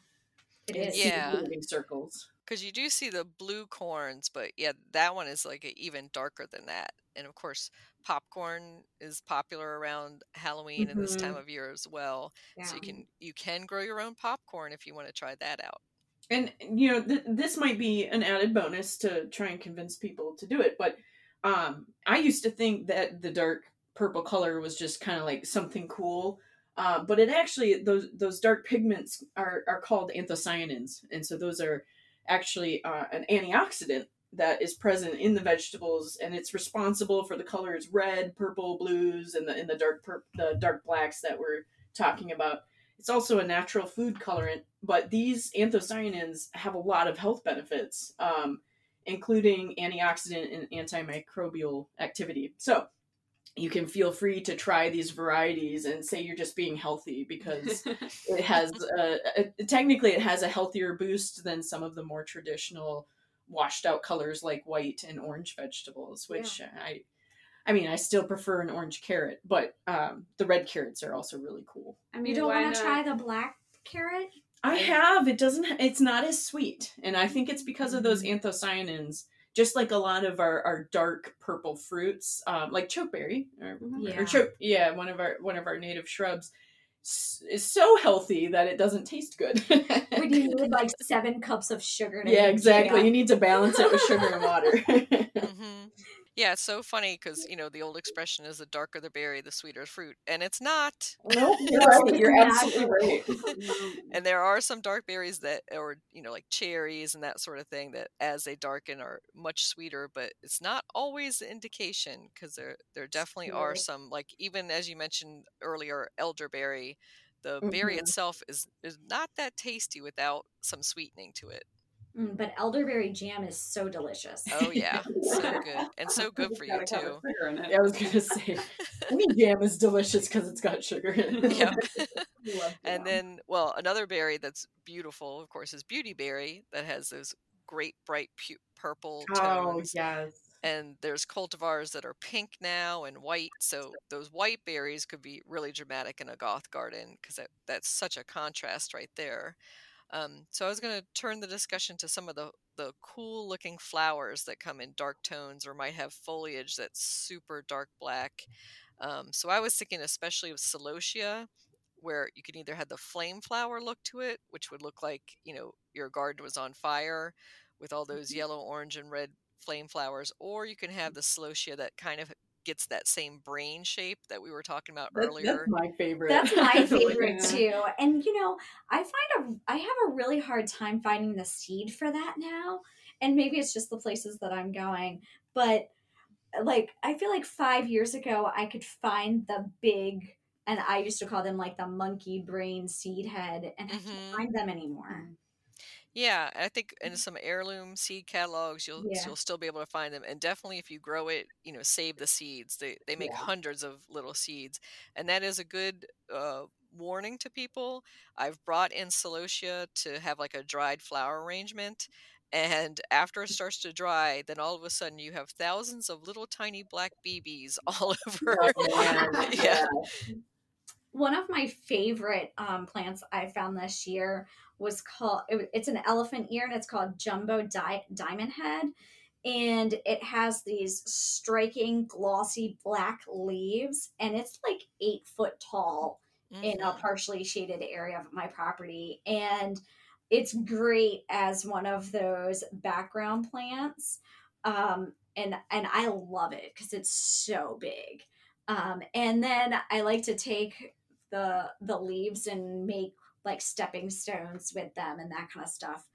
it is. Yeah, in circles. Because you do see the blue corns, but yeah, that one is like even darker than that. And of course, popcorn is popular around Halloween and this time of year as well. Yeah. So you can grow your own popcorn if you want to try that out. And you know, this might be an added bonus to try and convince people to do it. But I used to think that the dark purple color was just kind of like something cool. But it actually, those dark pigments are called anthocyanins, and so those are actually an antioxidant that is present in the vegetables, and it's responsible for the colors red, purple, blues, and the dark blacks that we're talking about. It's also a natural food colorant, but these anthocyanins have a lot of health benefits, including antioxidant and antimicrobial activity. So you can feel free to try these varieties and say you're just being healthy, because it has technically it has a healthier boost than some of the more traditional washed out colors like white and orange vegetables, which I mean, I still prefer an orange carrot, but the red carrots are also really cool. I mean, you don't want to try the black carrot? I have. It's not as sweet. And I think it's because of those anthocyanins. Just like a lot of our dark purple fruits, like chokeberry or one of our native shrubs, is so healthy that it doesn't taste good. When you need like 7 cups of sugar. Yeah, exactly. You need to balance it with sugar and water. Yeah, it's so funny because, you know, the old expression is the darker the berry, the sweeter fruit. And it's not. Nope, you're right. You're absolutely right. And there are some dark berries that, or, you know, like cherries and that sort of thing that as they darken are much sweeter, but it's not always the indication, because there definitely are some, like even as you mentioned earlier, elderberry, the berry itself is not that tasty without some sweetening to it. But elderberry jam is so delicious. Oh yeah, so good, and so good for you too. I was gonna say, any jam is delicious because it's got sugar in it. Yeah. And then, well, another berry that's beautiful, of course, is beautyberry that has those great bright purple tones. Oh yes. And there's cultivars that are pink now and white, so those white berries could be really dramatic in a goth garden, because that's such a contrast right there. So I was going to turn the discussion to some of the cool looking flowers that come in dark tones or might have foliage that's super dark black. So I was thinking especially of celosia, where you can either have the flame flower look to it, which would look like, you know, your garden was on fire with all those yellow, orange, and red flame flowers, or you can have the celosia that kind of gets that same brain shape that we were talking about earlier. That's my favorite. That's my favorite too. And you know, I have a really hard time finding the seed for that now. And maybe it's just the places that I'm going. But like, I feel like 5 years ago, I could find the big, and I used to call them like the monkey brain seed head, and I can't find them anymore. Yeah, I think in some heirloom seed catalogs, you'll still be able to find them. And definitely if you grow it, you know, save the seeds. They make hundreds of little seeds. And that is a good warning to people. I've brought in celosia to have like a dried flower arrangement. And after it starts to dry, then all of a sudden you have thousands of little tiny black BBs all over. One of my favorite plants I found this year was called, it's an elephant ear, and it's called Jumbo Diamond Head. And it has these striking glossy black leaves, and it's like 8 foot tall. in a partially shaded area of my property. And it's great as one of those background plants. And I love it because it's so big. And then I like to take the leaves and make like stepping stones with them and that kind of stuff.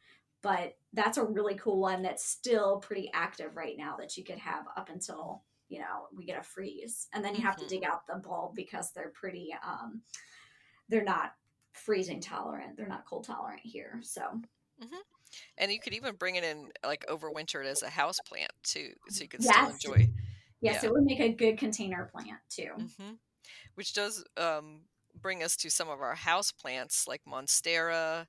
But that's a really cool one that's still pretty active right now that you could have up until, you know, we get a freeze. And then you have to dig out the bulb because they're pretty, they're not freezing tolerant. They're not cold tolerant here. So. Mm-hmm. And you could even bring it in like overwintered as a house plant too. So you can still enjoy. Yes, yeah. It would make a good container plant too. Mm-hmm. Which does bring us to some of our house plants like Monstera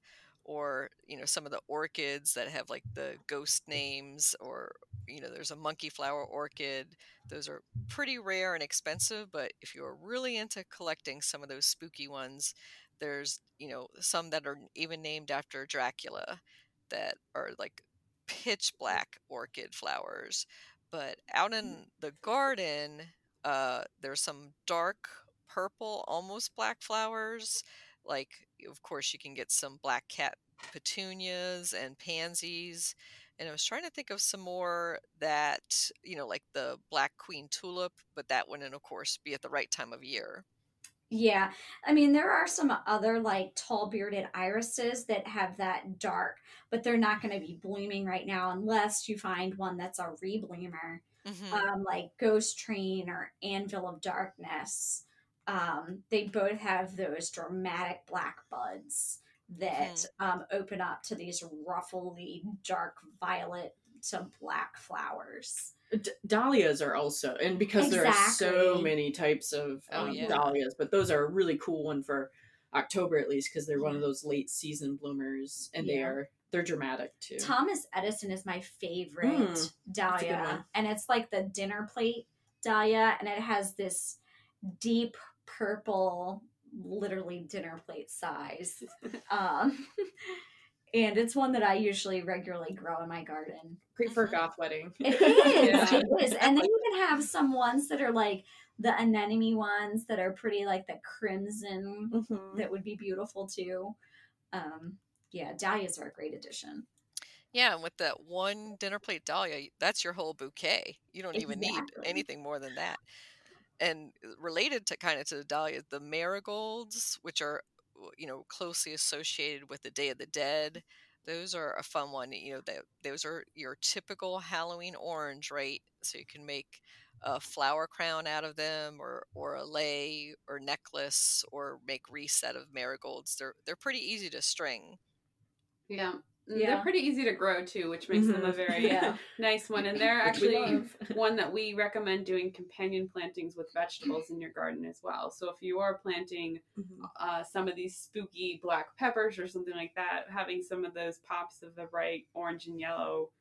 or, you know, some of the orchids that have like the ghost names or, you know, there's a monkey flower orchid. Those are pretty rare and expensive, but if you're really into collecting some of those spooky ones, there's, you know, some that are even named after Dracula that are like pitch black orchid flowers. But out in the garden, there's some dark purple, almost black flowers. Like, of course, you can get some black cat petunias and pansies. And I was trying to think of some more that, you know, like the black queen tulip, but that wouldn't, of course, be at the right time of year. Yeah. I mean, there are some other like tall bearded irises that have that dark, but they're not going to be blooming right now unless you find one that's a rebloomer, like Ghost Train or Anvil of Darkness. They both have those dramatic black buds that open up to these ruffly dark violet to black flowers. Dahlias are also, and because there are so many types of dahlias, but those are a really cool one for October at least because they're one of those late season bloomers, and they're dramatic too. Thomas Edison is my favorite dahlia, and it's like the dinner plate dahlia, and it has this deep purple, literally dinner plate size. And it's one that I usually regularly grow in my garden. Great for a goth wedding. It is. Yeah. It is. And then you can have some ones that are like the anemone ones that are pretty, like the crimson that would be beautiful too. Yeah, dahlias are a great addition. Yeah, and with that one dinner plate dahlia, that's your whole bouquet. You don't even need anything more than that. And related to kind of to the dahlias, the marigolds, which are, you know, closely associated with the Day of the Dead. Those are a fun one. You know, that those are your typical Halloween orange, right? So you can make a flower crown out of them, or a lei or necklace, or make wreaths out of marigolds. They're pretty easy to string. Yeah. Yeah. They're pretty easy to grow too, which makes them a very nice one. And they're actually one that we recommend doing companion plantings with vegetables in your garden as well. So if you are planting some of these spooky black peppers or something like that, having some of those pops of the bright orange and yellow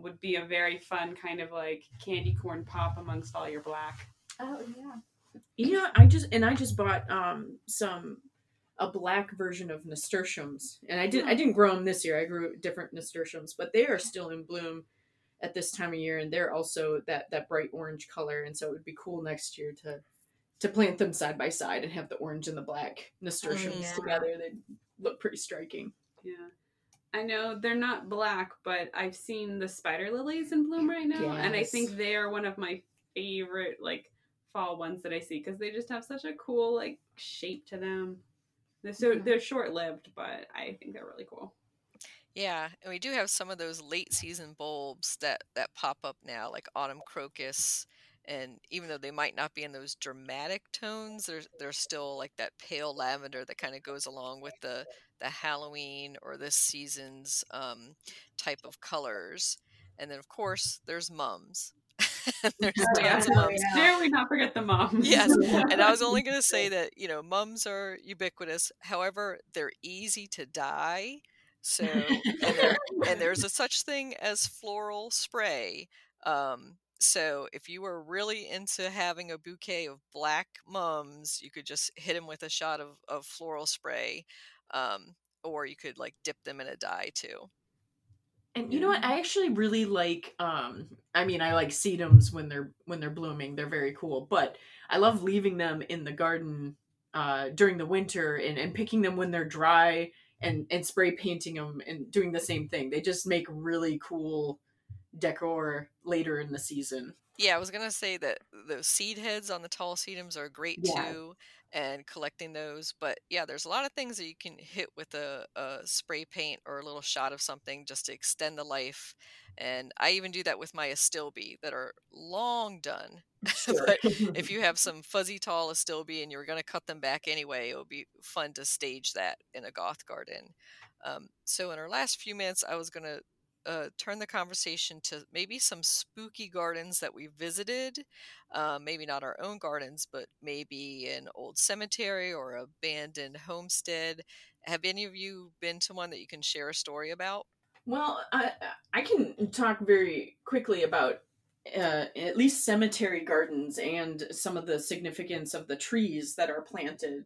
would be a very fun kind of like candy corn pop amongst all your black. Oh yeah. You know, I just bought a black version of nasturtiums, and I didn't grow them this year. I grew different nasturtiums, but they are still in bloom at this time of year, and they're also that bright orange color. And so it would be cool next year to plant them side by side and have the orange and the black nasturtiums together. They look pretty striking. Yeah, I know they're not black, but I've seen the spider lilies in bloom right now, and I think they are one of my favorite like fall ones that I see because they just have such a cool like shape to them. So they're short-lived, but I think they're really cool. Yeah, and we do have some of those late-season bulbs that pop up now, like autumn crocus. And even though they might not be in those dramatic tones, they're still like that pale lavender that kind of goes along with the Halloween or this season's type of colors. And then, of course, there's mums. There's dance mums. Dare we not forget the mums? Yes, and I was only going to say that, you know, mums are ubiquitous. However, they're easy to dye. So, and there's a such thing as floral spray. So, if you were really into having a bouquet of black mums, you could just hit them with a shot of floral spray, or you could like dip them in a dye too. And you know what? I actually really like, I like sedums when they're blooming. They're very cool, but I love leaving them in the garden during the winter and picking them when they're dry and spray painting them and doing the same thing. They just make really cool decor later in the season. Yeah, I was going to say that those seed heads on the tall sedums are great too, and collecting those. But yeah, there's a lot of things that you can hit with a spray paint or a little shot of something just to extend the life. And I even do that with my astilbe that are long done. Sure. But if you have some fuzzy tall astilbe and you're going to cut them back anyway, it would be fun to stage that in a Goth garden. So in our last few minutes, I was going to turn the conversation to maybe some spooky gardens that we visited, maybe not our own gardens, but maybe an old cemetery or abandoned homestead. Have any of you been to one that you can share a story about? Well, I can talk very quickly about at least cemetery gardens and some of the significance of the trees that are planted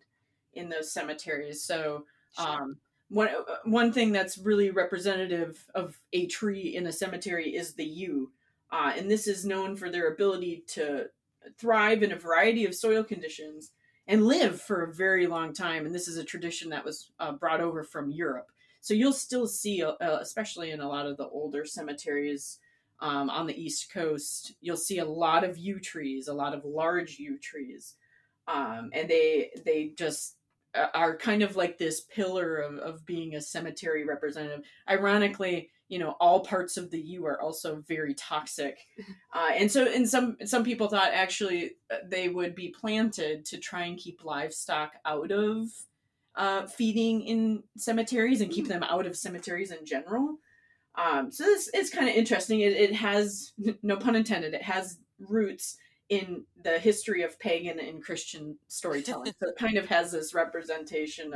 in those cemeteries. So, sure. One thing that's really representative of a tree in a cemetery is the yew. And this is known for their ability to thrive in a variety of soil conditions and live for a very long time. And this is a tradition that was brought over from Europe. So you'll still see, especially in a lot of the older cemeteries on the East Coast, you'll see a lot of yew trees, a lot of large yew trees. And they just are kind of like this pillar of being a cemetery representative. Ironically, you know, all parts of the yew are also very toxic. And so in some people thought actually they would be planted to try and keep livestock out of feeding in cemeteries and keep them out of cemeteries in general. So this is kind of interesting. It has, no pun intended, it has roots in the history of pagan and Christian storytelling. So it kind of has this representation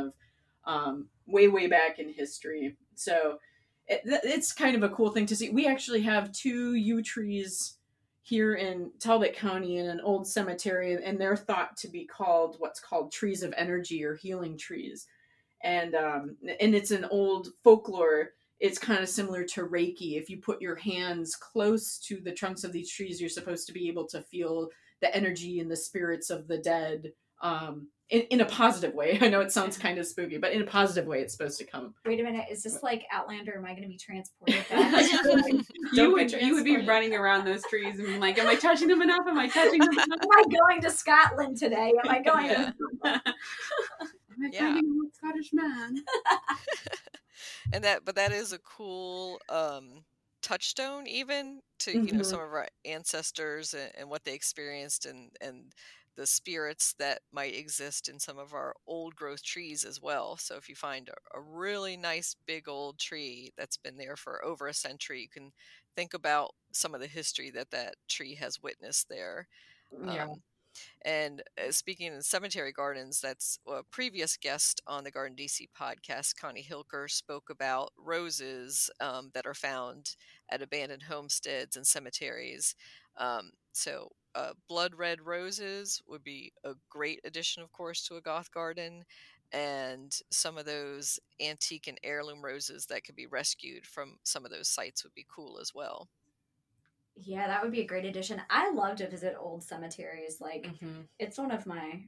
of way back in history. So it's kind of a cool thing to see. We actually have two yew trees here in Talbot County in an old cemetery, and they're thought to be called what's called trees of energy or healing trees. And it's an old folklore. It's kind of similar to Reiki. If you put your hands close to the trunks of these trees, you're supposed to be able to feel the energy and the spirits of the dead in a positive way. I know it sounds kind of spooky, but in a positive way, it's supposed to come. Wait a minute. Is this like Outlander? Am I going to be transported back? you would be running around those trees and being like, am I touching them enough? Am I touching them enough? Am I going to Scotland today? Am I going to Am I finding an old Scottish man? And that is a cool touchstone, even to you know, some of our ancestors and what they experienced and the spirits that might exist in some of our old growth trees as well. So if you find a really nice big old tree that's been there for over a century, you can think about some of the history that tree has witnessed there. Yeah. And speaking of cemetery gardens, that's a previous guest on the Garden DC podcast, Connie Hilker, spoke about roses that are found at abandoned homesteads and cemeteries. So blood red roses would be a great addition, of course, to a Goth garden. And some of those antique and heirloom roses that could be rescued from some of those sites would be cool as well. Yeah, that would be a great addition. I love to visit old cemeteries. Like, it's one of my,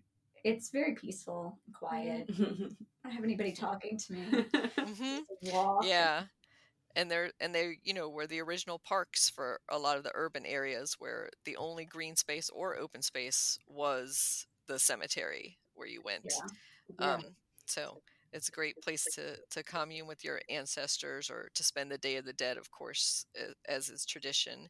it's very peaceful and quiet. I don't have anybody talking to me. Yeah. And they, you know, were the original parks for a lot of the urban areas where the only green space or open space was the cemetery where you went. Yeah. So it's a great place to commune with your ancestors or to spend the Day of the Dead, of course, as is tradition.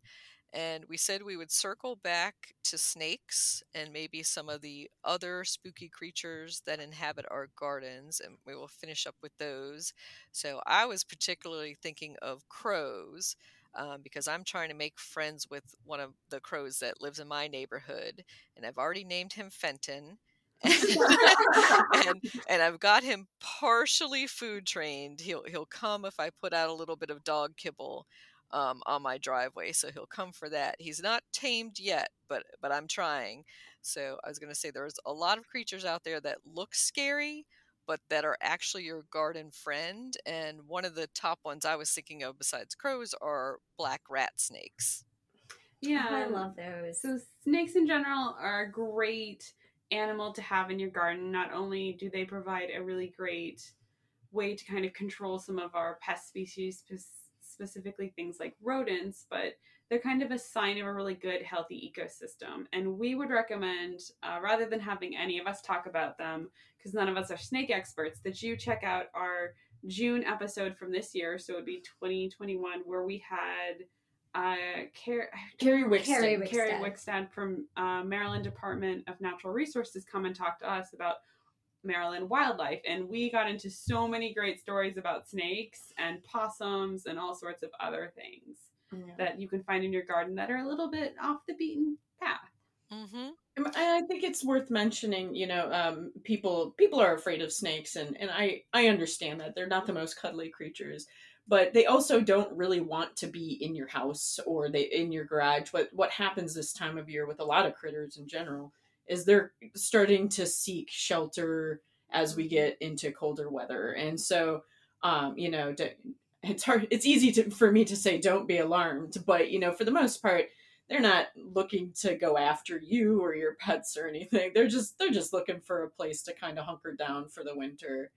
And we said we would circle back to snakes and maybe some of the other spooky creatures that inhabit our gardens, and we will finish up with those. So I was particularly thinking of crows, because I'm trying to make friends with one of the crows that lives in my neighborhood, and I've already named him Fenton. and I've got him partially food trained. He'll come if I put out a little bit of dog kibble on my driveway, so he'll come for that. He's not tamed yet, but I'm trying. So I was going to say there's a lot of creatures out there that look scary, but that are actually your garden friend. And one of the top ones I was thinking of besides crows are black rat snakes. Yeah, I love those. So snakes in general are great animal to have in your garden. Not only do they provide a really great way to kind of control some of our pest species, specifically things like rodents, but they're kind of a sign of a really good, healthy ecosystem. And we would recommend, rather than having any of us talk about them, because none of us are snake experts, that you check out our June episode from this year. So it would be 2021, where we had Carrie Wickstead from Maryland Department of Natural Resources come and talk to us about Maryland wildlife, and we got into so many great stories about snakes and possums and all sorts of other things that you can find in your garden that are a little bit off the beaten path. Mm-hmm. I think it's worth mentioning, you know, people are afraid of snakes, and I understand that they're not the most cuddly creatures, but they also don't really want to be in your house or in your garage. But what happens this time of year with a lot of critters in general is they're starting to seek shelter as we get into colder weather. And so, you know, it's hard, it's easy for me to say, don't be alarmed, but, you know, for the most part, they're not looking to go after you or your pets or anything. They're just looking for a place to kind of hunker down for the winter.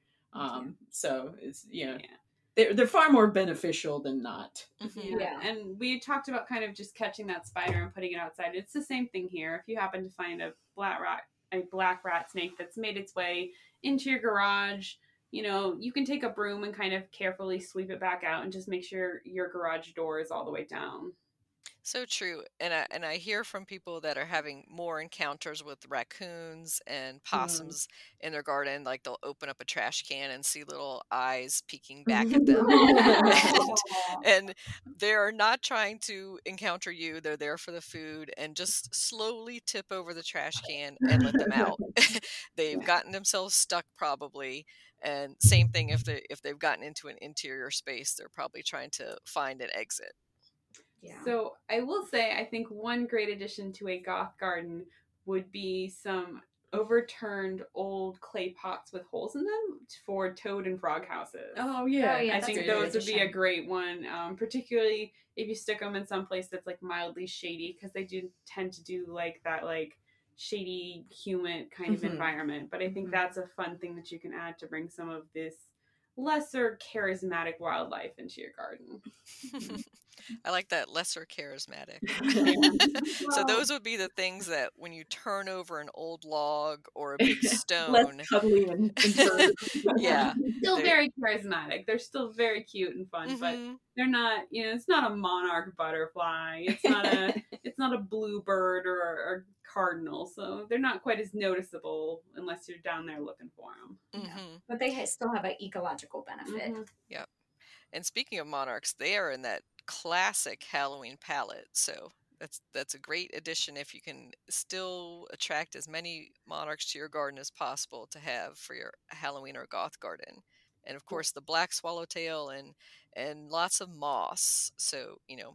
So it's, you know, they're far more beneficial than not. Mm-hmm. Yeah. And we talked about kind of just catching that spider and putting it outside. It's the same thing here. If you happen to find a black rat snake that's made its way into your garage, you know, you can take a broom and kind of carefully sweep it back out and just make sure your garage door is all the way down. So true. And I hear from people that are having more encounters with raccoons and possums in their garden. Like, they'll open up a trash can and see little eyes peeking back at them. and they're not trying to encounter you. They're there for the food, and just slowly tip over the trash can and let them out. They've gotten themselves stuck probably. And same thing if they've gotten into an interior space, they're probably trying to find an exit. Yeah. So I will say, I think one great addition to a goth garden would be some overturned old clay pots with holes in them for toad and frog houses. Oh yeah, I think those would be a great one, particularly if you stick them in some place that's like mildly shady, because they do tend to do like that, like shady, humid kind of environment. But I think that's a fun thing that you can add to bring some of this lesser charismatic wildlife into your garden. I like that, lesser charismatic. So those would be the things that when you turn over an old log or a big stone, they're very charismatic. They're still very cute and fun, but they're not, you know, it's not a monarch butterfly. It's not a bluebird or cardinal. So they're not quite as noticeable unless you're down there looking for them. But they still have an ecological benefit. Yep. And speaking of monarchs, they are in that classic Halloween palette, so that's a great addition if you can still attract as many monarchs to your garden as possible to have for your Halloween or goth garden. And of course the black swallowtail and lots of moss, so you know,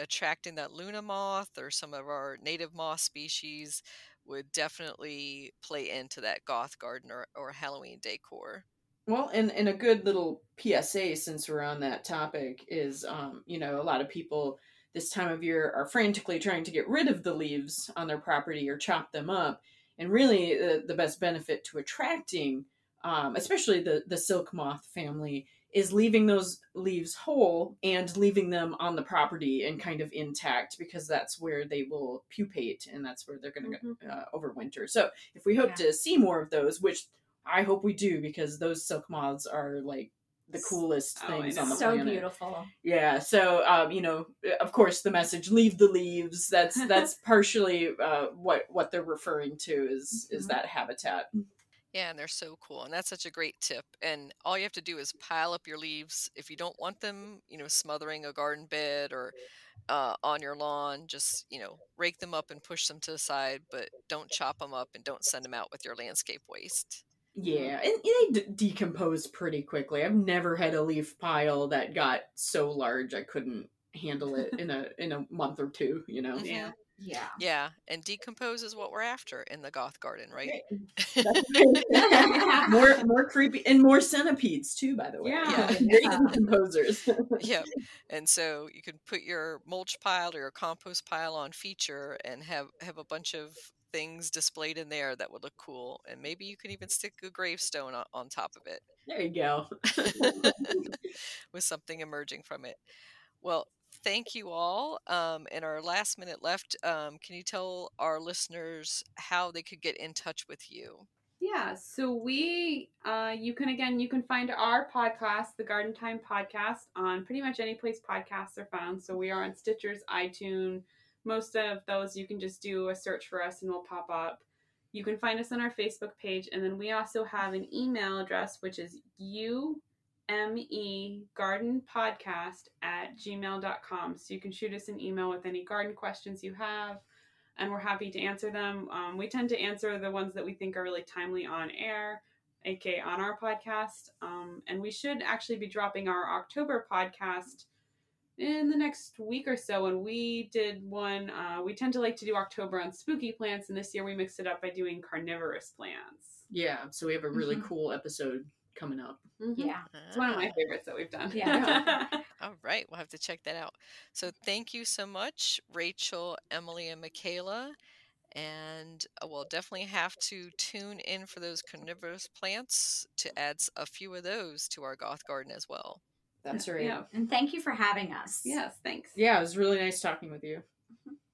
attracting that Luna moth or some of our native moss species would definitely play into that goth garden or Halloween decor. Well, and a good little PSA, since we're on that topic, is, you know, a lot of people this time of year are frantically trying to get rid of the leaves on their property or chop them up. And really the best benefit to attracting, especially the silk moth family, is leaving those leaves whole and leaving them on the property and kind of intact, because that's where they will pupate and that's where they're going to overwinter. So if we hope to see more of those, which I hope we do, because those silk moths are like the coolest things on the planet. So beautiful. Yeah. So, you know, of course the message, leave the leaves. That's partially what they're referring to is that habitat. Yeah. And they're so cool. And that's such a great tip. And all you have to do is pile up your leaves. If you don't want them, you know, smothering a garden bed or on your lawn, just, you know, rake them up and push them to the side, but don't chop them up and don't send them out with your landscape waste. Yeah, and they decompose pretty quickly. I've never had a leaf pile that got so large I couldn't handle it in a month or two, you know. Yeah, and decompose is what we're after in the goth garden, right? More creepy, and more centipedes too, by the way. Yeah. Decomposers. Yep. And so you can put your mulch pile or your compost pile on feature and have a bunch of things displayed in there that would look cool. And maybe you could even stick a gravestone on top of it. There you go. With something emerging from it. Well, thank you all. And our last minute left, can you tell our listeners how they could get in touch with you? Yeah, so you can find our podcast, the Garden Time Podcast, on pretty much any place podcasts are found. So we are on Stitcher's, iTunes. Most of those, you can just do a search for us and we'll pop up. You can find us on our Facebook page. And then we also have an email address, which is umegardenpodcast@gmail.com. So you can shoot us an email with any garden questions you have, and we're happy to answer them. We tend to answer the ones that we think are really timely on air, aka on our podcast. And we should actually be dropping our October podcast in the next week or so. And we did one, we tend to like to do October on spooky plants, and this year we mixed it up by doing carnivorous plants. Yeah, so we have a really cool episode coming up. Mm-hmm. Yeah. It's one of my favorites that we've done. Yeah. All right. We'll have to check that out. So thank you so much, Rachel, Emily, and Michaela. And we'll definitely have to tune in for those carnivorous plants to add a few of those to our Goth Garden as well. That's right. Yeah. And thank you for having us. Yes, thanks. Yeah, it was really nice talking with you.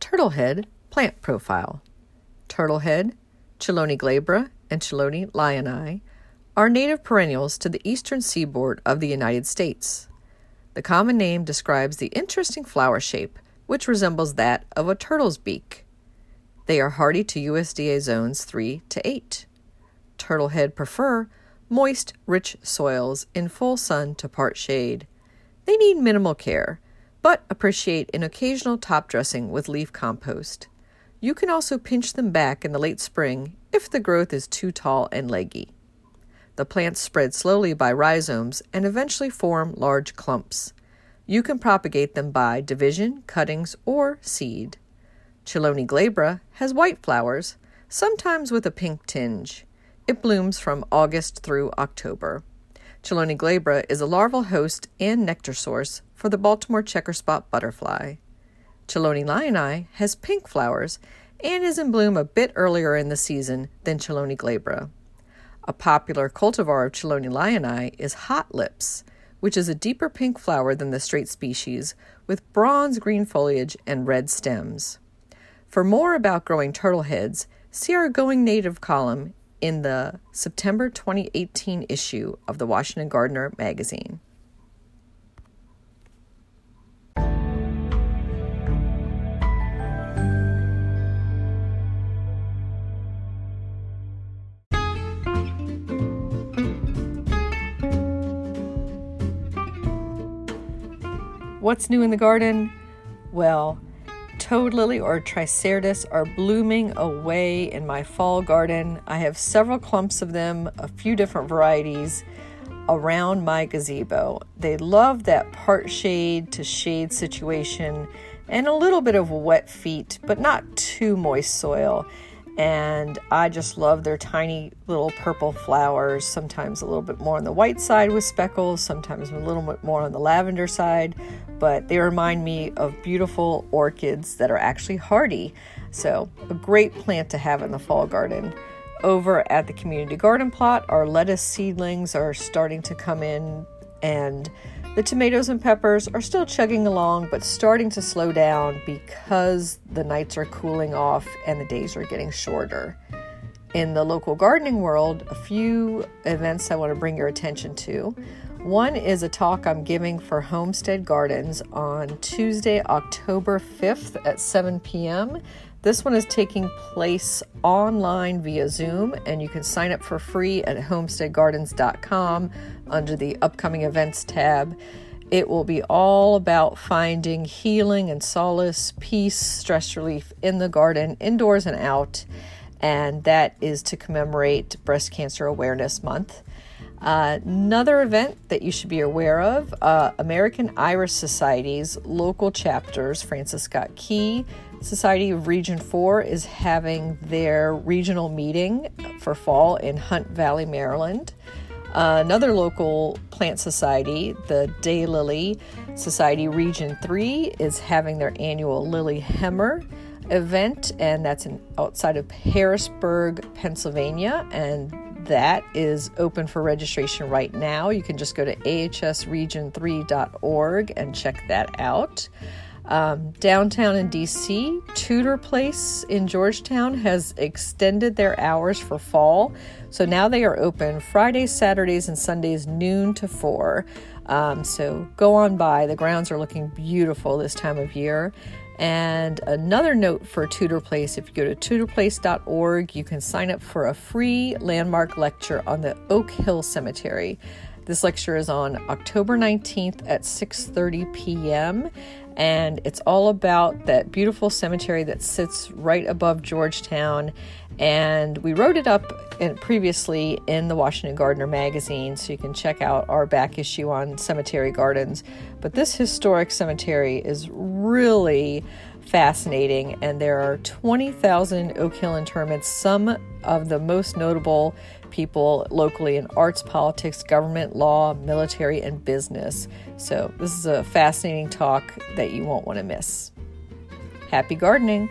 Turtlehead plant profile. Turtlehead, Chelone glabra, and Chelone lyonii are native perennials to the eastern seaboard of the United States. The common name describes the interesting flower shape, which resembles that of a turtle's beak. They are hardy to USDA zones 3 to 8. Turtlehead prefer moist, rich soils in full sun to part shade. They need minimal care, but appreciate an occasional top dressing with leaf compost. You can also pinch them back in the late spring if the growth is too tall and leggy. The plants spread slowly by rhizomes and eventually form large clumps. You can propagate them by division, cuttings, or seed. Chelone glabra has white flowers, sometimes with a pink tinge. It blooms from August through October. Chelone glabra is a larval host and nectar source for the Baltimore checkerspot butterfly. Chelone lyonii has pink flowers and is in bloom a bit earlier in the season than Chelone glabra. A popular cultivar of Chelone lyonii is Hot Lips, which is a deeper pink flower than the straight species, with bronze-green foliage and red stems. For more about growing turtleheads, see our Going Native column in the September 2018 issue of the Washington Gardener Magazine. What's new in the garden? Well, toad lily or Tricyrtis are blooming away in my fall garden. I have several clumps of them, a few different varieties, around my gazebo. They love that part shade to shade situation and a little bit of wet feet, but not too moist soil. And I just love their tiny little purple flowers, sometimes a little bit more on the white side with speckles, sometimes a little bit more on the lavender side, but they remind me of beautiful orchids that are actually hardy. So a great plant to have in the fall garden. Over at the community garden plot, our lettuce seedlings are starting to come in, and the tomatoes and peppers are still chugging along, but starting to slow down because the nights are cooling off and the days are getting shorter. In the local gardening world, a few events I want to bring your attention to. One is a talk I'm giving for Homestead Gardens on Tuesday, October 5th at 7 p.m. This one is taking place online via Zoom, and you can sign up for free at homesteadgardens.com under the upcoming events tab. It will be all about finding healing and solace, peace, stress relief in the garden, indoors and out. And that is to commemorate Breast Cancer Awareness Month. Another event that you should be aware of, American Iris Society's local chapters, Francis Scott Key, Society of Region 4 is having their regional meeting for fall in Hunt Valley, Maryland. Another local plant society, the Daylily Society Region 3, is having their annual Lily Hemmer event, and that's outside of Harrisburg, Pennsylvania, and that is open for registration right now. You can just go to ahsregion3.org and check that out. Downtown in DC, Tudor Place in Georgetown has extended their hours for fall. So now they are open Fridays, Saturdays, and Sundays, noon to 4. So go on by. The grounds are looking beautiful this time of year. And another note for Tudor Place, if you go to tudorplace.org, you can sign up for a free landmark lecture on the Oak Hill Cemetery. This lecture is on October 19th at 6:30 p.m., and it's all about that beautiful cemetery that sits right above Georgetown. And we wrote it up previously in the Washington Gardener Magazine, so you can check out our back issue on cemetery gardens. But this historic cemetery is really fascinating, and there are 20,000 Oak Hill interments. Some of the most notable people locally in arts, politics, government, law, military, and business. So this is a fascinating talk that you won't want to miss. Happy gardening!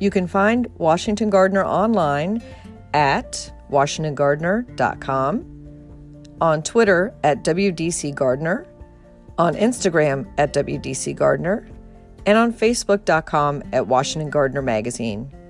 You can find Washington Gardener online at WashingtonGardener.com, on Twitter at WDCGardener, on Instagram at WDCGardener, and on Facebook.com at Washington Gardener Magazine.